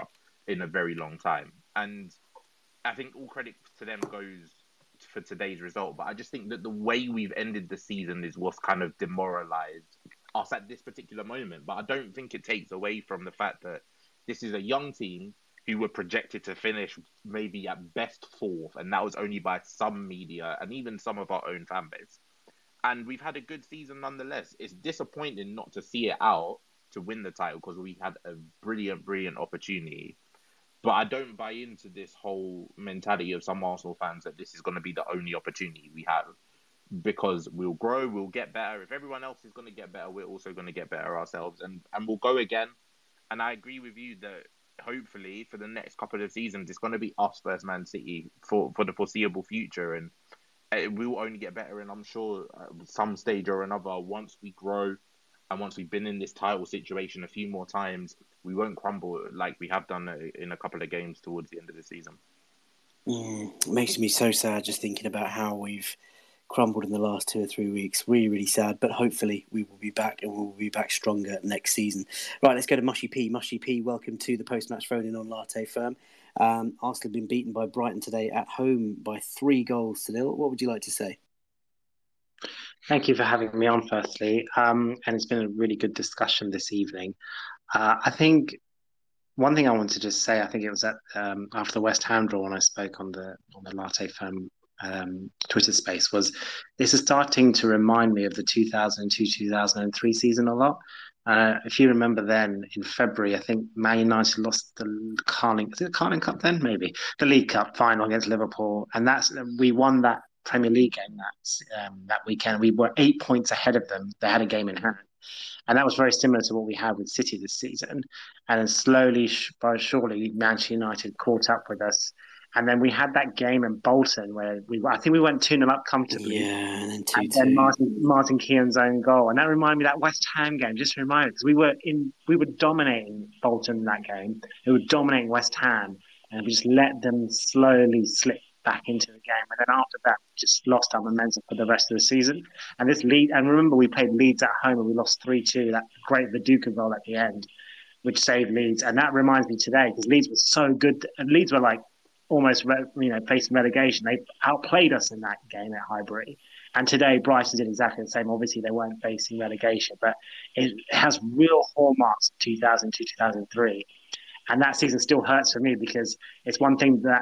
in a very long time. And I think all credit to them goes for today's result. But I just think that the way we've ended the season is what's kind of demoralised us at this particular moment. But I don't think it takes away from the fact that this is a young team who were projected to finish maybe at best fourth. And that was only by some media and even some of our own fan base. And we've had a good season nonetheless. It's disappointing not to see it out to win the title because we had a brilliant, brilliant opportunity. But I don't buy into this whole mentality of some Arsenal fans that this is going to be the only opportunity we have, because we'll grow, we'll get better. If everyone else is going to get better, we're also going to get better ourselves, and we'll go again. And I agree with you that hopefully for the next couple of seasons, it's going to be us versus Man City for the foreseeable future. And it will only get better, and I'm sure at some stage or another, once we grow and once we've been in this title situation a few more times, we won't crumble like we have done in a couple of games towards the end of the season. It makes me so sad just thinking about how we've crumbled in the last 2 or 3 weeks. Really, really sad, but hopefully we will be back, and we'll be back stronger next season. Right, let's go to Mushy P. Mushy P, welcome to the post-match phone-in on LatteFirm. Arsenal have been beaten by Brighton today at home by 3-0. What would you like to say? Thank you for having me on, firstly. And it's been a really good discussion this evening. I think one thing I wanted to just say, I think it was at after the West Ham draw when I spoke on the LatteFirm Twitter space, was this is starting to remind me of the 2002-2003 season a lot. If you remember then, in February, I think Man United lost the Carling Cup then? Maybe. The League Cup final against Liverpool. And we won that Premier League game that weekend. We were 8 points ahead of them. They had a game in hand. And that was very similar to what we had with City this season. And then slowly, but surely, Manchester United caught up with us. And then we had that game in Bolton where I think we went 2-0 up comfortably. Yeah, and then 2-2. And then Martin Keown's own goal. And that reminded me of that West Ham game, just to remind me, because we were dominating Bolton in that game. We were dominating West Ham. And we just let them slowly slip back into the game. And then after that, we just lost our momentum for the rest of the season. And remember, we played Leeds at home and we lost 3-2, that great Viduka goal at the end, which saved Leeds. And that reminds me today, because Leeds were so good. And Leeds were almost facing relegation. They outplayed us in that game at Highbury. And today, Brighton did exactly the same. Obviously, they weren't facing relegation, but it has real hallmarks of 2002-2003. And that season still hurts for me, because it's one thing that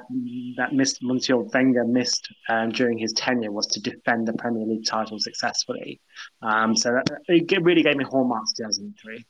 Monsieur Wenger missed during his tenure was to defend the Premier League title successfully. So it really gave me hallmarks 2003.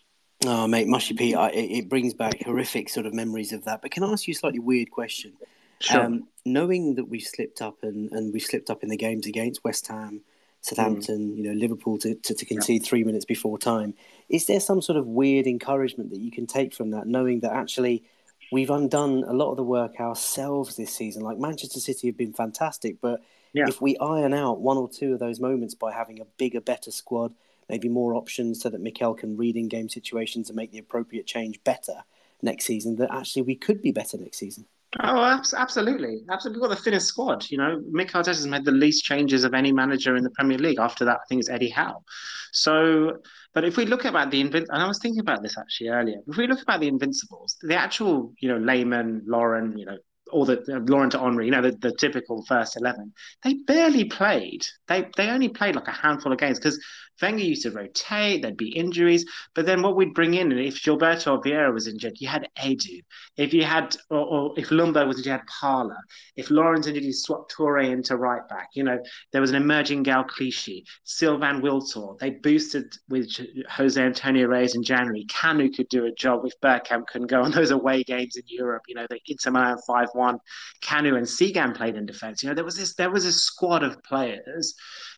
Oh, mate, Mushy P, it brings back horrific sort of memories of that. But can I ask you a slightly weird question? Sure. Knowing that we've slipped up and we've slipped up in the games against West Ham, Southampton, Liverpool to concede 3 minutes before time, is there some sort of weird encouragement that you can take from that, knowing that actually we've undone a lot of the work ourselves this season? Manchester City have been fantastic, but if we iron out one or two of those moments by having a bigger, better squad, maybe more options so that Mikel can read in-game situations and make the appropriate change better next season, that actually we could be better next season. Oh, absolutely. Absolutely. We've got the thinnest squad. You know, Mikel Arteta's made the least changes of any manager in the Premier League. After that, I think it's Eddie Howe. So, but if we look about the Invincibles, and I was thinking about this actually earlier, if we look about the Invincibles, the actual, you know, Lehmann, Lauren, you know, or the Lauren to Henry, you know, the typical first 11, they barely played. They only played like a handful of games because Wenger used to rotate, there'd be injuries. But then what we'd bring in, and if Gilberto or Vieira was injured, you had Edu. If you had, or if Lumbo was injured, you had Parla. If Lauren's injured, you swapped Toure into right back. You know, there was an emerging Gal Clichy, Sylvain Wiltor. They boosted with Jose Antonio Reyes in January. Kanu could do a job if Bergkamp couldn't go on those away games in Europe. You know, they hit some iron 5-1. Kanu and Segan played in defence. You know, there was a squad of players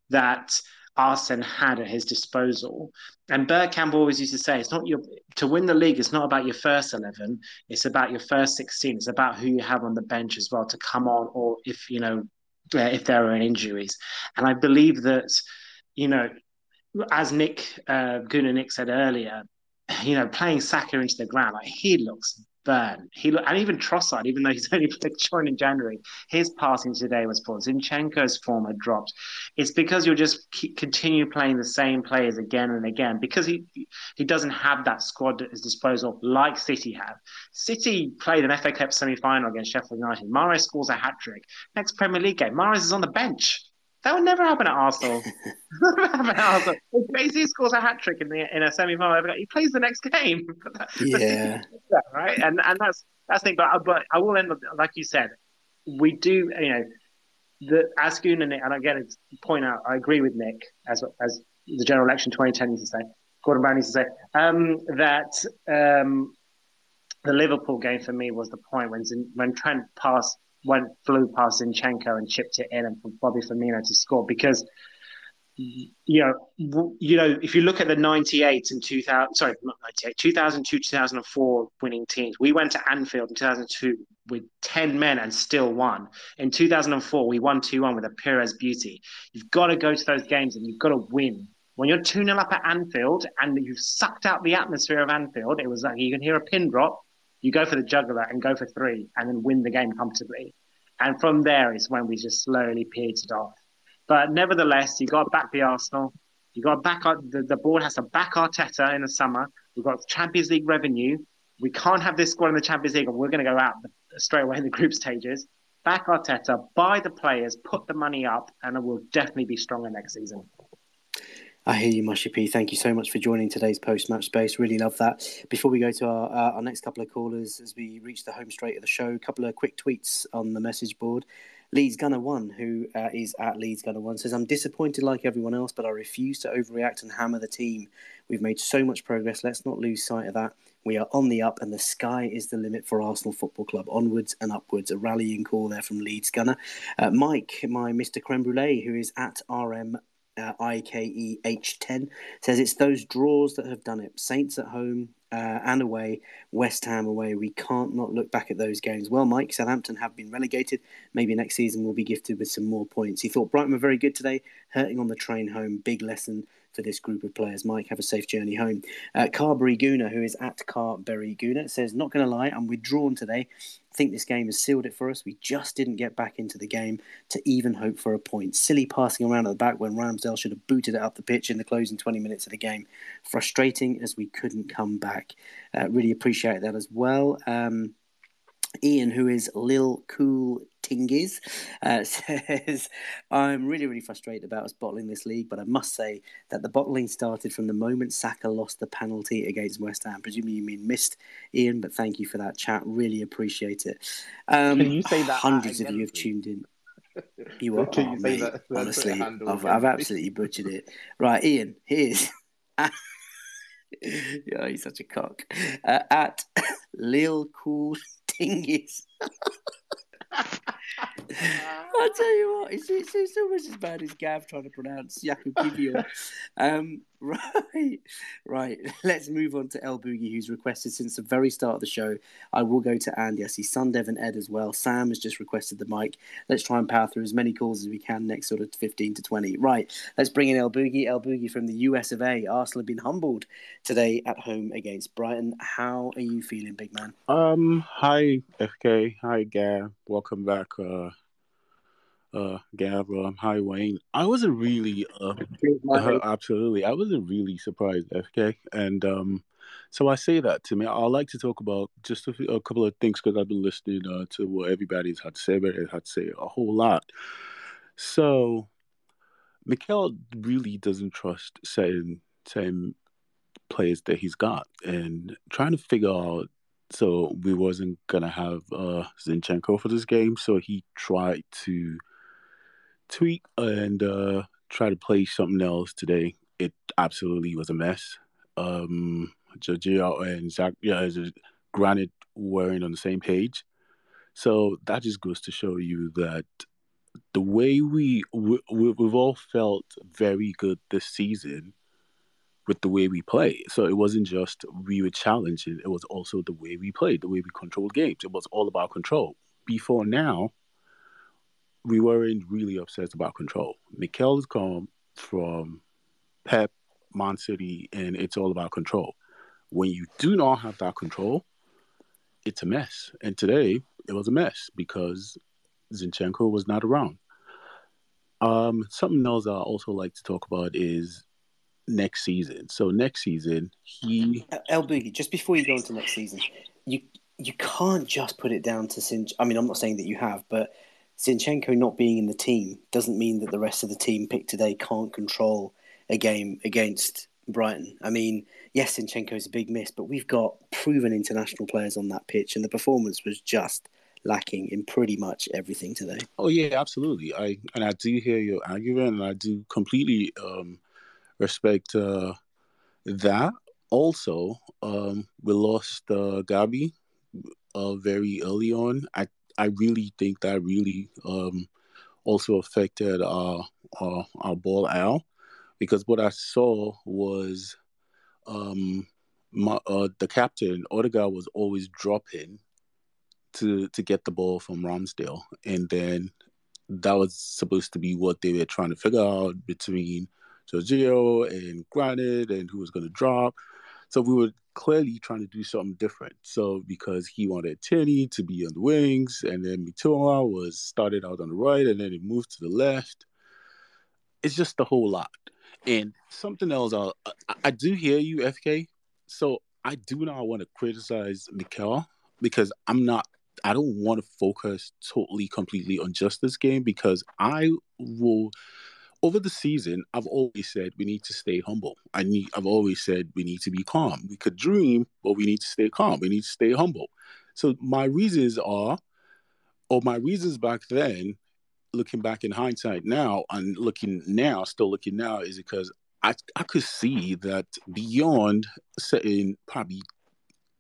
that Arsene had at his disposal. And Bergkamp always used to say, it's not your to win the league, it's not about your first 11, it's about your first 16. It's about who you have on the bench as well to come on, or if, you know, if there are injuries. And I believe that, you know, as Nick said earlier, you know, playing Saka into the ground, like he looks burn. And even Trossard, even though he's only joined in January, his passing today was poor. Zinchenko's form had dropped. It's because you'll just continue playing the same players again and again because he doesn't have that squad at his disposal like City have. City played an FA Cup semi-final against Sheffield United. Mahrez scores a hat-trick. Next Premier League game, Mahrez is on the bench. That would never happen at Arsenal. If Messi scores a hat trick in a semi-final, he plays the next game. Yeah, right. And that's the thing. But I will end up, like you said. We do, you know, as Gun and Nick, and again point out, I agree with Nick as the general election 2010 used to say, Gordon Brown used to say that the Liverpool game for me was the point when Trent flew past Zinchenko and chipped it in, and for Bobby Firmino to score, because you know if you look at the 2002, 2004 winning teams, we went to Anfield in 2002 with 10 men and still won. In 2004, we won 2-1 with a Pires beauty. You've got to go to those games and you've got to win. When you're 2-0 up at Anfield and you've sucked out the atmosphere of Anfield, it was like you can hear a pin drop. You go for the jugular and go for three and then win the game comfortably. And from there is when we just slowly petered off. But nevertheless, you got to back the Arsenal. You got to back the board has to back Arteta in the summer. We've got Champions League revenue. We can't have this squad in the Champions League, and we're going to go out straight away in the group stages. Back Arteta, buy the players, put the money up, and we'll definitely be stronger next season. I hear you, Mushy P. Thank you so much for joining today's post-match space. Really love that. Before we go to our next couple of callers, as we reach the home straight of the show, a couple of quick tweets on the message board. Leeds Gunner One, who is at Leeds Gunner One, says, "I'm disappointed like everyone else, but I refuse to overreact and hammer the team. We've made so much progress. Let's not lose sight of that. We are on the up, and the sky is the limit for Arsenal Football Club. Onwards and upwards." A rallying call there from Leeds Gunner. Mike, my Mr. Creme Brulee, who is at RM. IKEH10 says, "It's those draws that have done it. Saints at home and away, West Ham away. We can't not look back at those games." Well, Mike, Southampton have been relegated. Maybe next season we'll be gifted with some more points. He thought Brighton were very good today, hurting on the train home. Big lesson for this group of players. Mike, have a safe journey home. Carberry Guna, who is at Carberry Guna, says, "Not going to lie, I'm withdrawn today. I think this game has sealed it for us. We just didn't get back into the game to even hope for a point. Silly passing around at the back when Ramsdale should have booted it up the pitch in the closing 20 minutes of the game. Frustrating as we couldn't come back." Really appreciate that as well. Ian, who is Lil Cool Tingiz, says, "I'm really, really frustrated about us bottling this league, but I must say that the bottling started from the moment Saka lost the penalty against West Ham." Presumably you mean missed, Ian, but thank you for that chat. Really appreciate it. Can you say that? Hundreds of you have tuned in. You are, can you say mate, that? Honestly, I've absolutely butchered it. Right, Ian, here's... Yeah, he's such a cock. At Lil Cool Tingies. I'll tell you what, it's almost as bad as Gav trying to pronounce Yakubibio. Right. Let's move on to El Boogie, who's requested since the very start of the show. I will go to Andy. I see Sundev and Ed as well. Sam has just requested the mic. Let's try and power through as many calls as we can next sort of 15 to 20. Right. Let's bring in El Boogie. El Boogie from the US of A. Arsenal have been humbled today at home against Brighton. How are you feeling, big man? Hi, FK. Hi, Gav. Welcome back, Gav. Hi, Wayne. I wasn't really absolutely. I wasn't really surprised, FK. And so I say that to me. I like to talk about just a couple of things because I've been listening to what everybody's had to say. Everybody had to say a whole lot. So Mikel really doesn't trust certain players that he's got, and trying to figure out. So we wasn't gonna have Zinchenko for this game. So he tried to tweak and try to play something else today. It absolutely was a mess. Jorginho and Zach, granted, weren't on the same page. So that just goes to show you that the way we've all felt very good this season. With the way we play. So it wasn't just we were challenging. It was also the way we played, the way we controlled games. It was all about control. Before now, we weren't really obsessed about control. Mikel has come from Pep, Man City, and it's all about control. When you do not have that control, it's a mess. And today, it was a mess because Zinchenko was not around. Something else I also like to talk about is next season. So next season, he... El Boogie, just before you go into next season, you can't just put it down to Sinchenko. I mean, I'm not saying that you have, but Sinchenko not being in the team doesn't mean that the rest of the team picked today can't control a game against Brighton. I mean, yes, Sinchenko's a big miss, but we've got proven international players on that pitch, and the performance was just lacking in pretty much everything today. Oh, yeah, absolutely. I do hear your argument, and I do completely... respect that. Also, we lost Gabi very early on. I really think that really also affected our ball out, because what I saw was the captain, Odegaard, was always dropping to get the ball from Ramsdale. And then that was supposed to be what they were trying to figure out between Jorginho and Granit and who was going to drop. So we were clearly trying to do something different. So because he wanted Tierney to be on the wings, and then Mitoma was started out on the right, and then it moved to the left. It's just a whole lot. And something else, I do hear you, FK. So I do not want to criticize Mikel because I don't want to focus totally, completely on just this game because over the season, I've always said we need to stay humble. I've always said we need to be calm. We could dream, but we need to stay calm. We need to stay humble. So my reasons back then, looking back in hindsight now and still looking now, is because I could see that beyond certain probably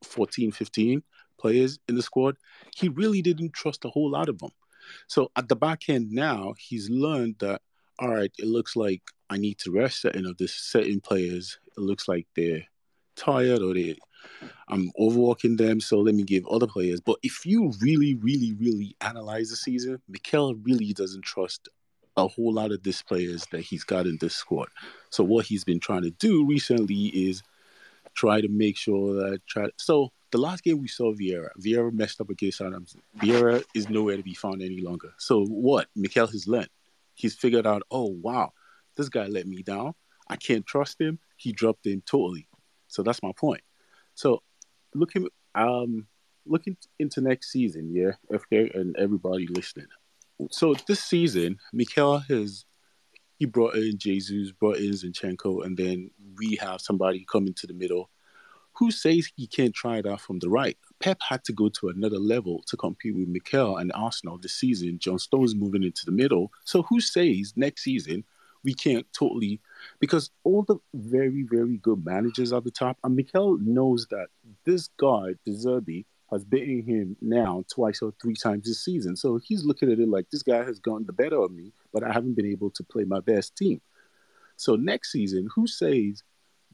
14, 15 players in the squad, he really didn't trust a whole lot of them. So at the back end now, he's learned that, all right, it looks like I need to rest certain players. It looks like they're tired or I'm overworking them, so let me give other players. But if you really, really, really analyze the season, Mikel really doesn't trust a whole lot of these players that he's got in this squad. So what he's been trying to do recently is try to make sure that... So the last game we saw Vieira. Vieira messed up against Adams. Vieira is nowhere to be found any longer. So what? Mikel has learned. He's figured out, oh, wow, this guy let me down. I can't trust him. He dropped him totally. So that's my point. So looking into next season, yeah, FK and everybody listening. So this season, Mikel he brought in Jesus, brought in Zinchenko, and then we have somebody coming to the middle who says he can't try that from the right. Pep had to go to another level to compete with Mikel and Arsenal this season. John Stones moving into the middle. So who says next season we can't totally... Because all the very, very good managers at the top, and Mikel knows that this guy, De Zerbi, has beaten him now twice or three times this season. So he's looking at it like, this guy has gotten the better of me, but I haven't been able to play my best team. So next season, who says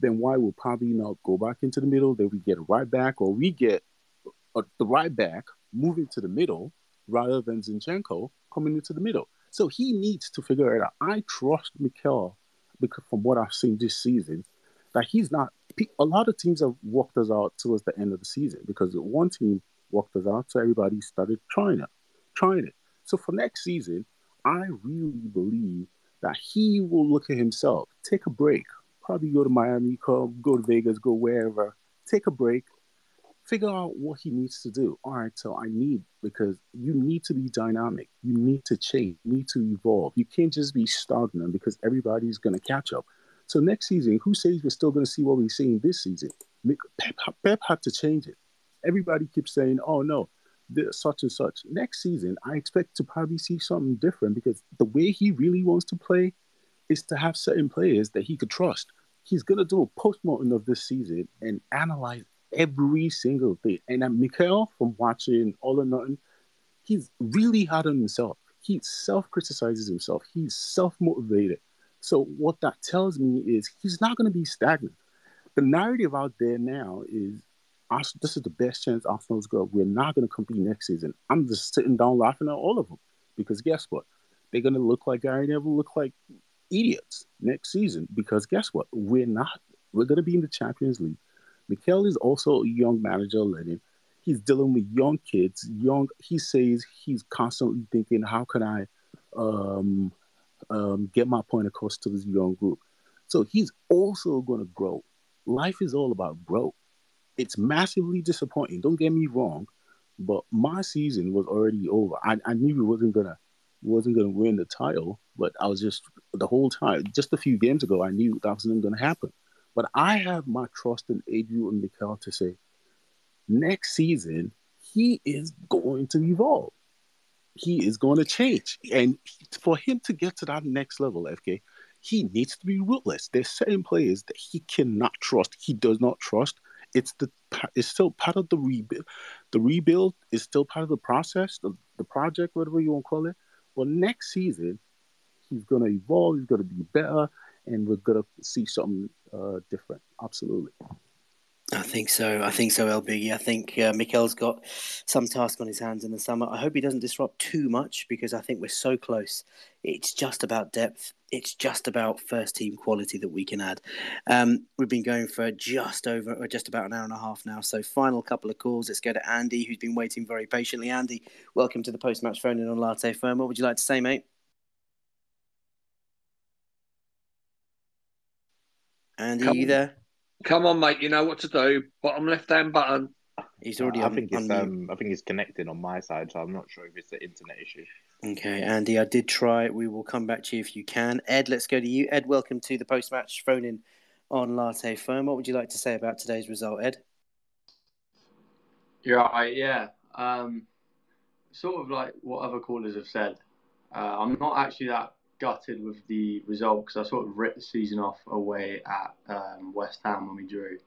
then why will Pavi not go back into the middle? Then we get a right back, or we get the right back moving to the middle rather than Zinchenko coming into the middle. So he needs to figure it out. I trust Mikel because from what I've seen this season, that he's not. A lot of teams have walked us out towards the end of the season because one team walked us out, so everybody started trying it. So for next season, I really believe that he will look at himself, take a break, probably go to Miami, go to Vegas, go wherever, take a break, figure out what he needs to do. All right, so because you need to be dynamic. You need to change. You need to evolve. You can't just be stagnant because everybody's going to catch up. So next season, who says we're still going to see what we're seeing this season? Pep had to change it. Everybody keeps saying, oh, no, such and such. Next season, I expect to probably see something different because the way he really wants to play is to have certain players that he could trust. He's going to do a postmortem of this season and analyze every single thing. And Mikel, from watching All or Nothing, he's really hard on himself. He self-criticizes himself. He's self-motivated. So what that tells me is he's not going to be stagnant. The narrative out there now is this is the best chance Arsenal's got. We're not going to compete next season. I'm just sitting down laughing at all of them because guess what? They're going to look like Gary Neville, look like idiots next season because guess what? We're going to be in the Champions League. Mikel is also a young manager leading. He's dealing with young kids. He says he's constantly thinking, how can I get my point across to this young group. So he's also going to grow. Life is all about growth. It's massively disappointing. Don't get me wrong, but my season was already over. I knew we wasn't gonna win the title, but I was just the whole time. Just a few games ago, I knew that wasn't going to happen. But I have my trust in Edu and Mikel to say, next season he is going to evolve. He is going to change. And for him to get to that next level, FK, he needs to be ruthless. There's certain players that he cannot trust. He does not trust. It's still part of the rebuild. The rebuild is still part of the process, the project, whatever you want to call it. But next season, he's going to evolve. He's going to be better. And we're going to see something different. Absolutely. I think so, El Boogie. I think Mikel's got some task on his hands in the summer. I hope he doesn't disrupt too much because I think we're so close. It's just about depth. It's just about first-team quality that we can add. We've been going for just about an hour and a half now. So final couple of calls. Let's go to Andy, who's been waiting very patiently. Andy, welcome to the post-match phone-in on LatteFirm. What would you like to say, mate? Andy, are you there? Come on, mate. You know what to do. Bottom left-hand button. He's already on. I think he's connecting on my side, so I'm not sure if it's the internet issue. Okay, Andy, I did try. We will come back to you if you can. Ed, let's go to you. Ed, welcome to the post-match phone-in on LatteFirm. What would you like to say about today's result, Ed? You're right, yeah. Sort of like what other callers have said. I'm not actually that gutted with the result because I sort of ripped the season off away at West Ham when we drew.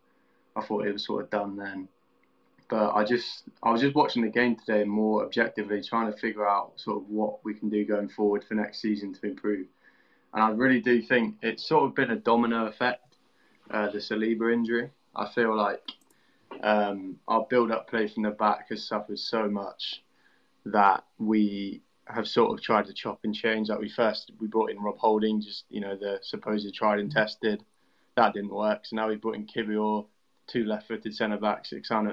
I thought it was sort of done then, but I was just watching the game today more objectively, trying to figure out sort of what we can do going forward for next season to improve. And I really do think it's sort of been a domino effect, the Saliba injury. I feel like our build-up play from the back has suffered so much that we have sort of tried to chop and change. Like we brought in Rob Holding, just, you know, the supposed tried and tested. That didn't work. So now we brought in Kibior, two left-footed centre-backs. It's kind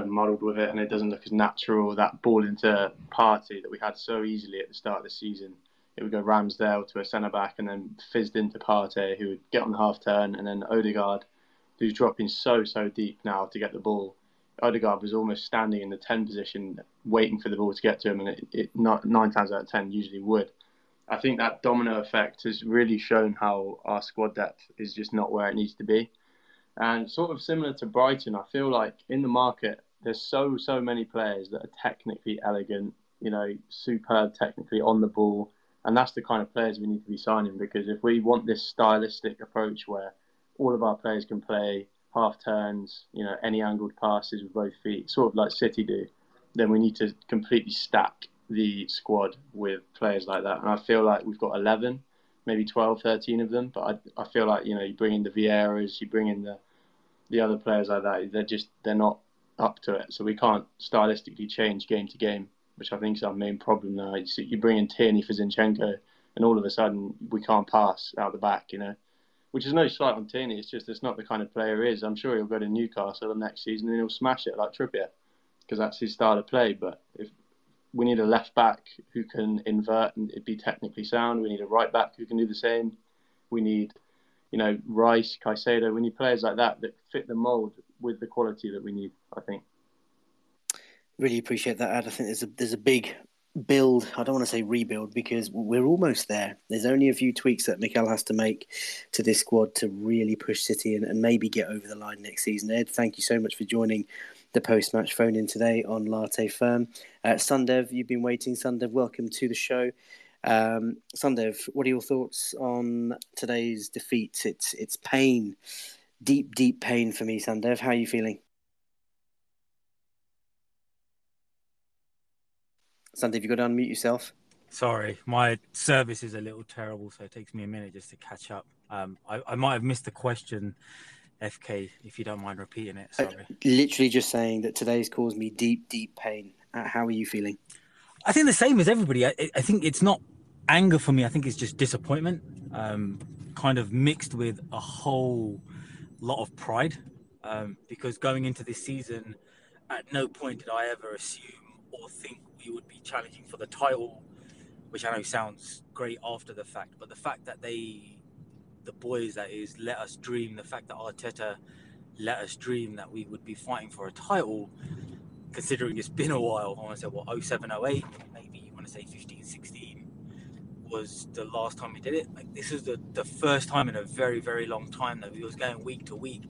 of muddled with it and it doesn't look as natural. That ball into Partey that we had so easily at the start of the season, it would go Ramsdale to a centre-back and then fizzed into Partey, who would get on the half-turn, and then Odegaard, who's dropping so deep now to get the ball. Odegaard was almost standing in the 10 position waiting for the ball to get to him, and it 9 times out of 10 usually would. I think that domino effect has really shown how our squad depth is just not where it needs to be. And sort of similar to Brighton, I feel like in the market, there's so many players that are technically elegant, you know, superb technically on the ball, and that's the kind of players we need to be signing, because if we want this stylistic approach where all of our players can play half turns, you know, any angled passes with both feet, sort of like City do, then we need to completely stack the squad with players like that. And I feel like we've got 11 maybe 12, 13 of them. But I feel like, you know, you bring in the Vieiras, you bring in the other players like that, they're not up to it. So we can't stylistically change game to game, which I think is our main problem now. It's, you bring in Tierney for Zinchenko, and all of a sudden we can't pass out the back, you know, which is no slight on Tierney. It's just it's not the kind of player he is. I'm sure he'll go to Newcastle next season and he'll smash it like Trippier, because that's his style of play. But if we need a left back who can invert and it'd be technically sound, we need a right back who can do the same. We need, you know, Rice, Caicedo. We need players like that that fit the mould with the quality that we need, I think. Really appreciate that, Ad. I think there's a big build. I don't want to say rebuild, because we're almost there. There's only a few tweaks that Mikel has to make to this squad to really push City and maybe get over the line next season. Ed, thank you so much for joining the post-match phone-in today on LatteFirm. Sundev, you've been waiting. Sundev, welcome to the show. Sundev, what are your thoughts on today's defeat? It's pain, deep, deep pain for me, Sundev. How are you feeling? Sundev, you've got to unmute yourself. Sorry, my service is a little terrible, so it takes me a minute just to catch up. I might have missed the question, FK, if you don't mind repeating it. Sorry. Literally just saying that today's caused me deep, deep pain. How are you feeling? I think the same as everybody. I think it's not anger for me. I think it's just disappointment, kind of mixed with a whole lot of pride, because going into this season, at no point did I ever assume or think we would be challenging for the title, which I know sounds great after the fact, but the fact that the boys, that is, let us dream, the fact that Arteta let us dream that we would be fighting for a title, considering it's been a while. I want to say, what, 07, 08, maybe you want to say 15, 16 was the last time we did it. Like, this is the first time in a very, very long time that we was going week to week,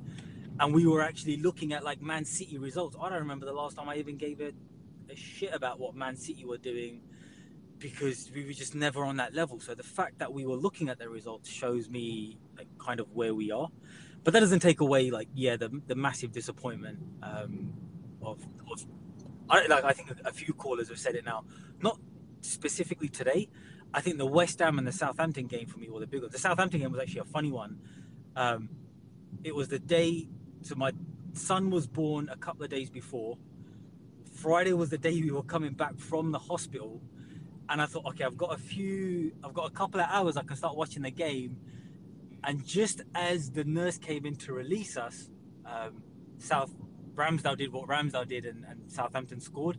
and we were actually looking at like Man City results. I don't remember the last time I even gave a shit about what Man City were doing, because we were just never on that level. So the fact that we were looking at the results shows me like kind of where we are. But that doesn't take away like, yeah, the massive disappointment I think a few callers have said it now, not specifically today. I think the West Ham and the Southampton game for me were the big one. The Southampton game was actually a funny one. It was the day, so my son was born a couple of days before. Friday was the day we were coming back from the hospital. And I thought, okay, I've got a couple of hours, I can start watching the game. And just as the nurse came in to release us, Ramsdale did what Ramsdale did and Southampton scored.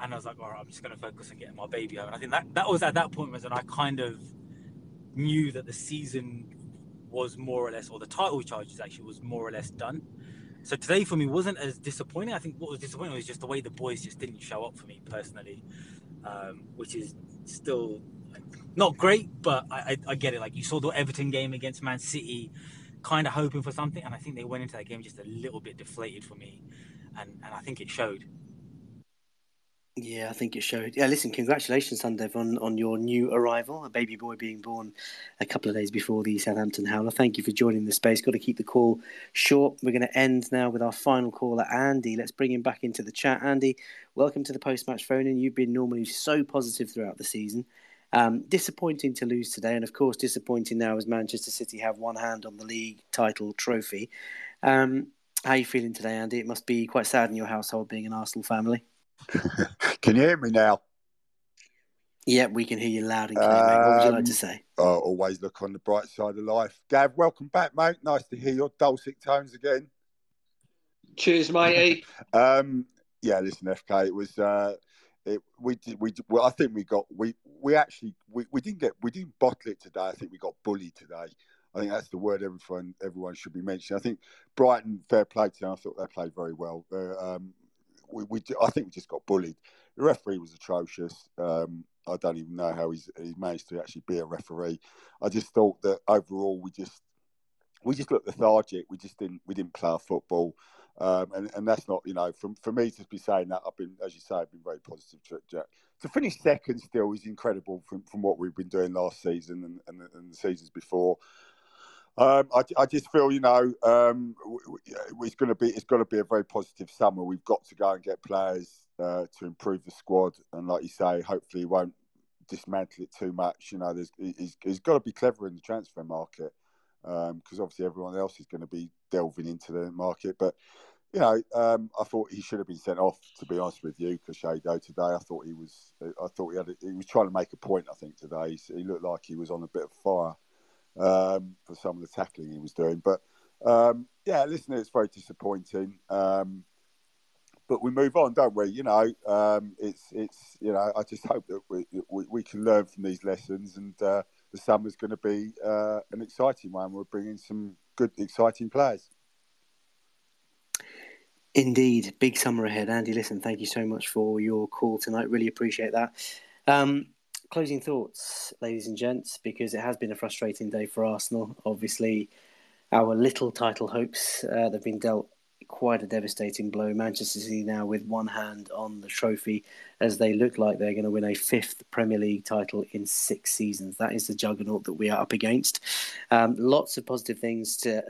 And I was like, all right, I'm just going to focus on getting my baby home. And I think that was at that point when I kind of knew that the season was more or less, or the title charges actually was more or less done. So today for me wasn't as disappointing. I think what was disappointing was just the way the boys just didn't show up for me personally. Which is still not great, but I get it. Like, you saw the Everton game against Man City, kind of hoping for something, and I think they went into that game just a little bit deflated for me, and I think it showed. Yeah, I think it showed. Yeah, listen, congratulations, Sundev, on your new arrival, a baby boy being born a couple of days before the Southampton Howler. Thank you for joining the space. Got to keep the call short. We're going to end now with our final caller, Andy. Let's bring him back into the chat. Andy, welcome to the post-match phone-in. You've been normally so positive throughout the season. Disappointing to lose today, and of course disappointing now as Manchester City have one hand on the league title trophy. How are you feeling today, Andy? It must be quite sad in your household being an Arsenal family. Can you hear me now? Yeah, we can hear you loud and clear, mate. What would you like to say? Always look on the bright side of life. Gav, welcome back, mate. Nice to hear your dulcet tones again. Cheers, matey. Yeah, listen, FK, it was. We didn't bottle it today. I think we got bullied today. I think that's the word everyone should be mentioning. I think Brighton, fair play today. I thought they played very well. I think we just got bullied. The referee was atrocious. I don't even know how he managed to actually be a referee. I just thought that overall we just looked lethargic. We didn't play our football, and that's not, you know, for me to be saying that. I've been, as you say, I've been very positive. To finish second still is incredible from what we've been doing last season and the seasons before. I just feel, you know, it's going to be a very positive summer. We've got to go and get players to improve the squad, and like you say, hopefully, won't dismantle it too much. You know, he's got to be clever in the transfer market, because obviously everyone else is going to be delving into the market. But, you know, I thought he should have been sent off, to be honest with you, Caicedo, today. He was trying to make a point, I think, today. He looked like he was on a bit of fire for some of the tackling he was doing. But, yeah, listen, it's very disappointing. But we move on, don't we? You know, it's you know, I just hope that we can learn from these lessons, and the summer's going to be an exciting one. We're bringing some good, exciting players. Indeed, big summer ahead. Andy, listen, thank you so much for your call tonight. Really appreciate that. Closing thoughts, ladies and gents, because it has been a frustrating day for Arsenal. Obviously, our little title hopes, they've been dealt quite a devastating blow. Manchester City now with one hand on the trophy, as they look like they're going to win a 5th Premier League title in 6 seasons. That is the juggernaut that we are up against. Lots of things to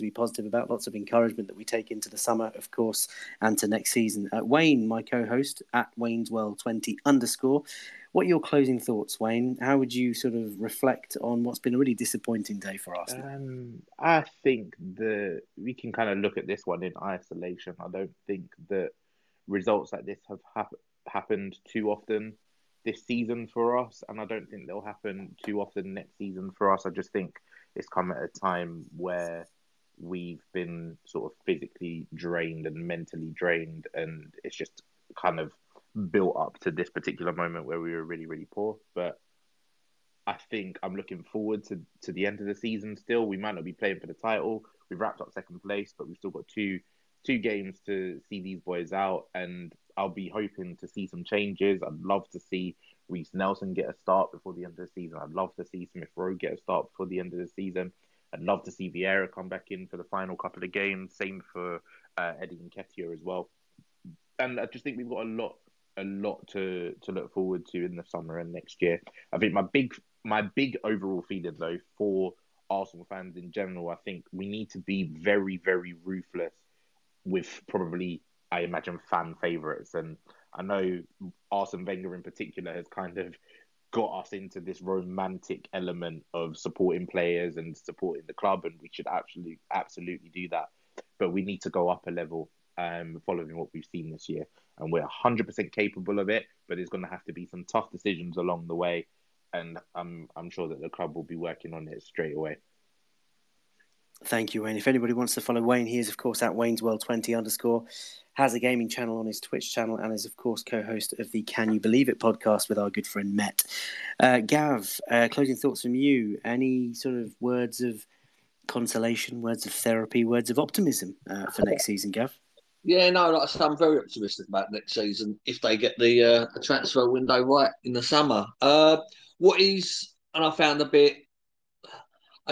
be positive about, lots of encouragement that we take into the summer, of course, and to next season. Wayne, my co-host, at WaynesWorld20_. What are your closing thoughts, Wayne? How would you sort of reflect on what's been a really disappointing day for Arsenal? I think we can kind of look at this one in isolation. I don't think that results like this have happened too often this season for us, and I don't think they'll happen too often next season for us. I just think it's come at a time where we've been sort of physically drained and mentally drained, and it's just kind of built up to this particular moment where we were really, really poor. But I think I'm looking forward to the end of the season still. We might not be playing for the title. We've wrapped up 2nd place, but we've still got two games to see these boys out, and I'll be hoping to see some changes. I'd love to see Reece Nelson get a start before the end of the season. I'd love to see Smith-Rowe get a start before the end of the season. I'd love to see Vieira come back in for the final couple of games. Same for Eddie Nketiah as well. And I just think we've got a lot to look forward to in the summer and next year. I think my big overall feeling, though, for Arsenal fans in general, I think we need to be very, very ruthless with probably, I imagine, fan favourites. And I know Arsene Wenger in particular has kind of got us into this romantic element of supporting players and supporting the club, and we should absolutely do that. But we need to go up a level following what we've seen this year. And we're 100% capable of it, but there's going to have to be some tough decisions along the way. And I'm sure that the club will be working on it straight away. Thank you, Wayne. If anybody wants to follow Wayne, he is, of course, at WaynesWorld20_, has a gaming channel on his Twitch channel, and is, of course, co-host of the Can You Believe It podcast with our good friend Met. Gav, closing thoughts from you. Any sort of words of consolation, words of therapy, words of optimism for next season, Gav? Yeah, no, like I said, I'm very optimistic about next season if they get the transfer window right in the summer. I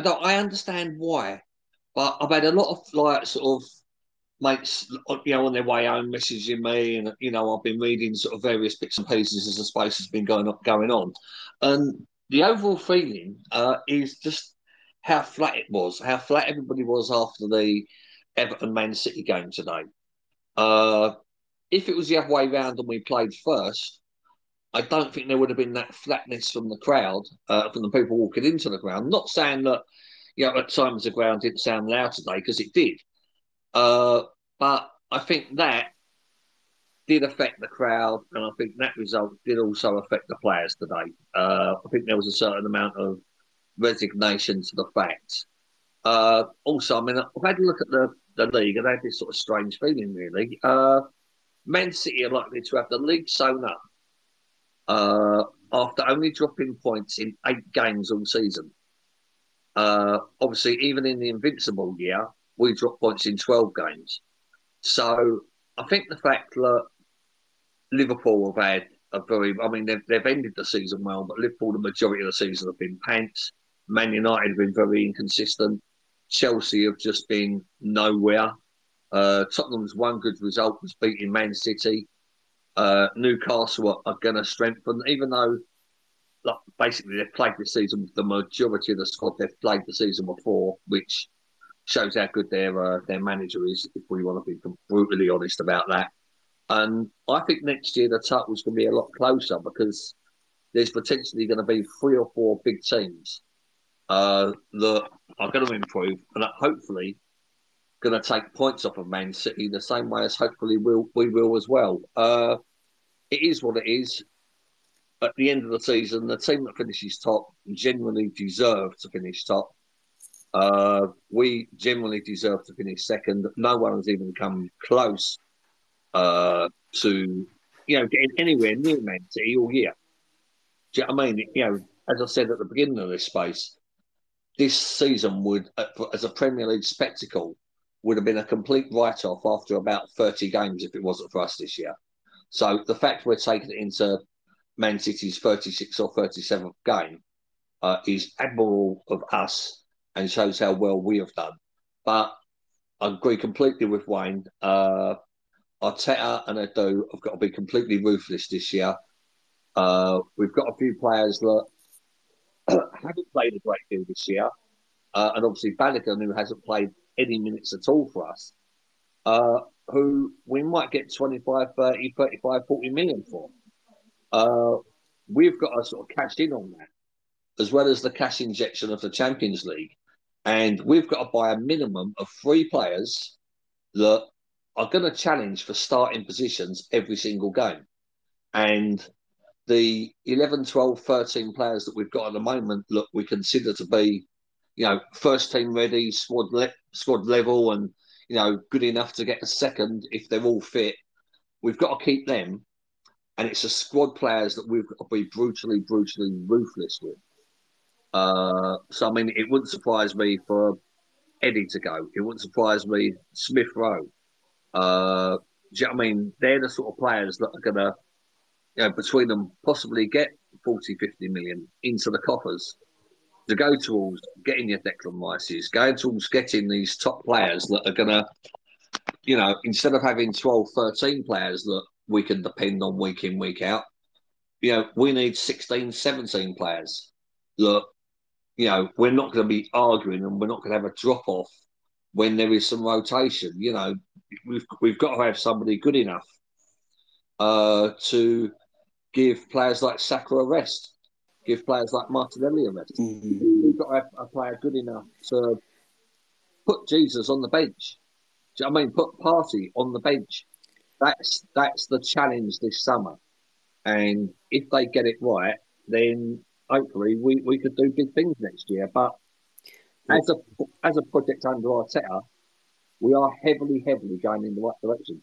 understand why, but I've had a lot of mates, you know, on their way home messaging me, and you know, I've been reading sort of various bits and pieces as the space has been going on, and the overall feeling is just how flat it was, how flat everybody was after the Everton Man City game today. If it was the other way round and we played first, I don't think there would have been that flatness from the crowd, from the people walking into the ground. Not saying that, you know, at times the ground didn't sound loud today, because it did. But I think that did affect the crowd, and I think that result did also affect the players today. I think there was a certain amount of resignation to the fact. Also, I mean, I've had a look at the league, and I had this sort of strange feeling, really. Man City are likely to have the league sewn up after only dropping points in 8 games all season. Obviously, even in the invincible year, we dropped points in 12 games. So I think the fact that Liverpool have had they've ended the season well, but Liverpool, the majority of the season, have been pants. Man United have been very inconsistent. Chelsea have just been nowhere. Tottenham's one good result was beating Man City. Newcastle are going to strengthen, even though basically they've played this season with the majority of the squad they've played the season before, which shows how good their manager is, if we want to be brutally honest about that. And I think next year the title's going to be a lot closer, because there's potentially going to be 3 or 4 big teams that are going to improve and that hopefully going to take points off of Man City the same way as hopefully we will as well. It is what it is. At the end of the season, the team that finishes top generally deserve to finish top. We generally deserve to finish second. No one has even come close to, you know, getting anywhere near Man City all year. Do you know what I mean? You know, as I said at the beginning of this space, this season would, as a Premier League spectacle, would have been a complete write-off after about 30 games if it wasn't for us this year. So the fact we're taking it into Man City's 36th or 37th game is admirable of us and shows how well we have done. But I agree completely with Wayne. Arteta and Edu have got to be completely ruthless this year. We've got a few players that haven't played a great deal this year. And obviously Balogun, who hasn't played any minutes at all for us, who we might get 25, 30, 35, 40 million for. We've got to sort of cash in on that, as well as the cash injection of the Champions League. And we've got to buy a minimum of 3 players that are going to challenge for starting positions every single game. And the 11, 12, 13 players that we've got at the moment, look, we consider to be, you know, first team ready, squad level, and, you know, good enough to get a second if they're all fit. We've got to keep them. And it's the squad players that we've got to be brutally, brutally ruthless with. So, I mean, it wouldn't surprise me for Eddie to go. It wouldn't surprise me Smith-Rowe. Do you know what I mean? They're the sort of players that are going to, you know, between them possibly get 40, 50 million into the coffers to go towards getting your Declan Rice's, going towards getting these top players that are going to, you know, instead of having 12, 13 players that we can depend on week in, week out, you know, we need 16, 17 players that, you know, we're not going to be arguing and we're not going to have a drop-off when there is some rotation. You know, we've got to have somebody good enough to give players like Saka a rest, give players like Martinelli a rest. Mm-hmm. We've got to have a player good enough to put Jesus on the bench. Do you know what I mean? Put Partey on the bench. That's the challenge this summer. And if they get it right, then hopefully we could do big things next year. But as a project under Arteta, we are heavily, heavily going in the right direction.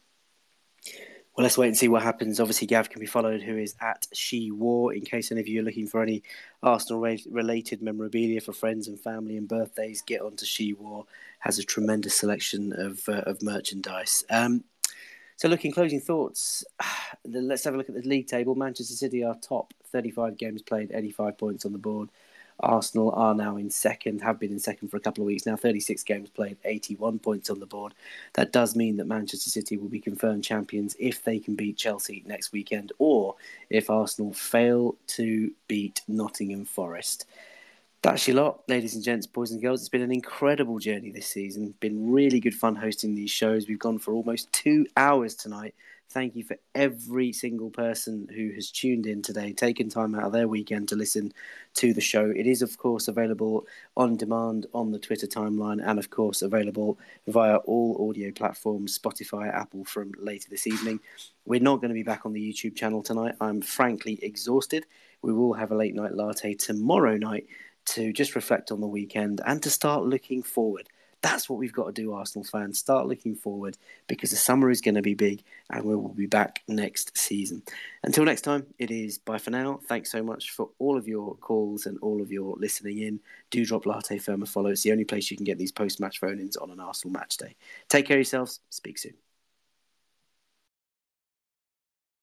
Well, let's wait and see what happens. Obviously, Gav can be followed, who is at SheWar, in case any of you are looking for any Arsenal-related memorabilia for friends and family and birthdays. Get onto SheWar. Has a tremendous selection of merchandise. So look, in closing thoughts, let's have a look at the league table. Manchester City are top, 35 games played, 85 points on the board. Arsenal are now in second, have been in second for a couple of weeks now, 36 games played, 81 points on the board. That does mean that Manchester City will be confirmed champions if they can beat Chelsea next weekend or if Arsenal fail to beat Nottingham Forest. That's your lot, ladies and gents, boys and girls. It's been an incredible journey this season. It's been really good fun hosting these shows. We've gone for almost 2 hours tonight. Thank you for every single person who has tuned in today, taken time out of their weekend to listen to the show. It is, of course, available on demand on the Twitter timeline and, of course, available via all audio platforms, Spotify, Apple, from later this evening. We're not going to be back on the YouTube channel tonight. I'm frankly exhausted. We will have a late night latte tomorrow night to just reflect on the weekend and to start looking forward. That's what we've got to do, Arsenal fans. Start looking forward, because the summer is going to be big and we will be back next season. Until next time, it is bye for now. Thanks so much for all of your calls and all of your listening in. Do drop LatteFirm a follow. It's the only place you can get these post-match phone-ins on an Arsenal match day. Take care of yourselves. Speak soon.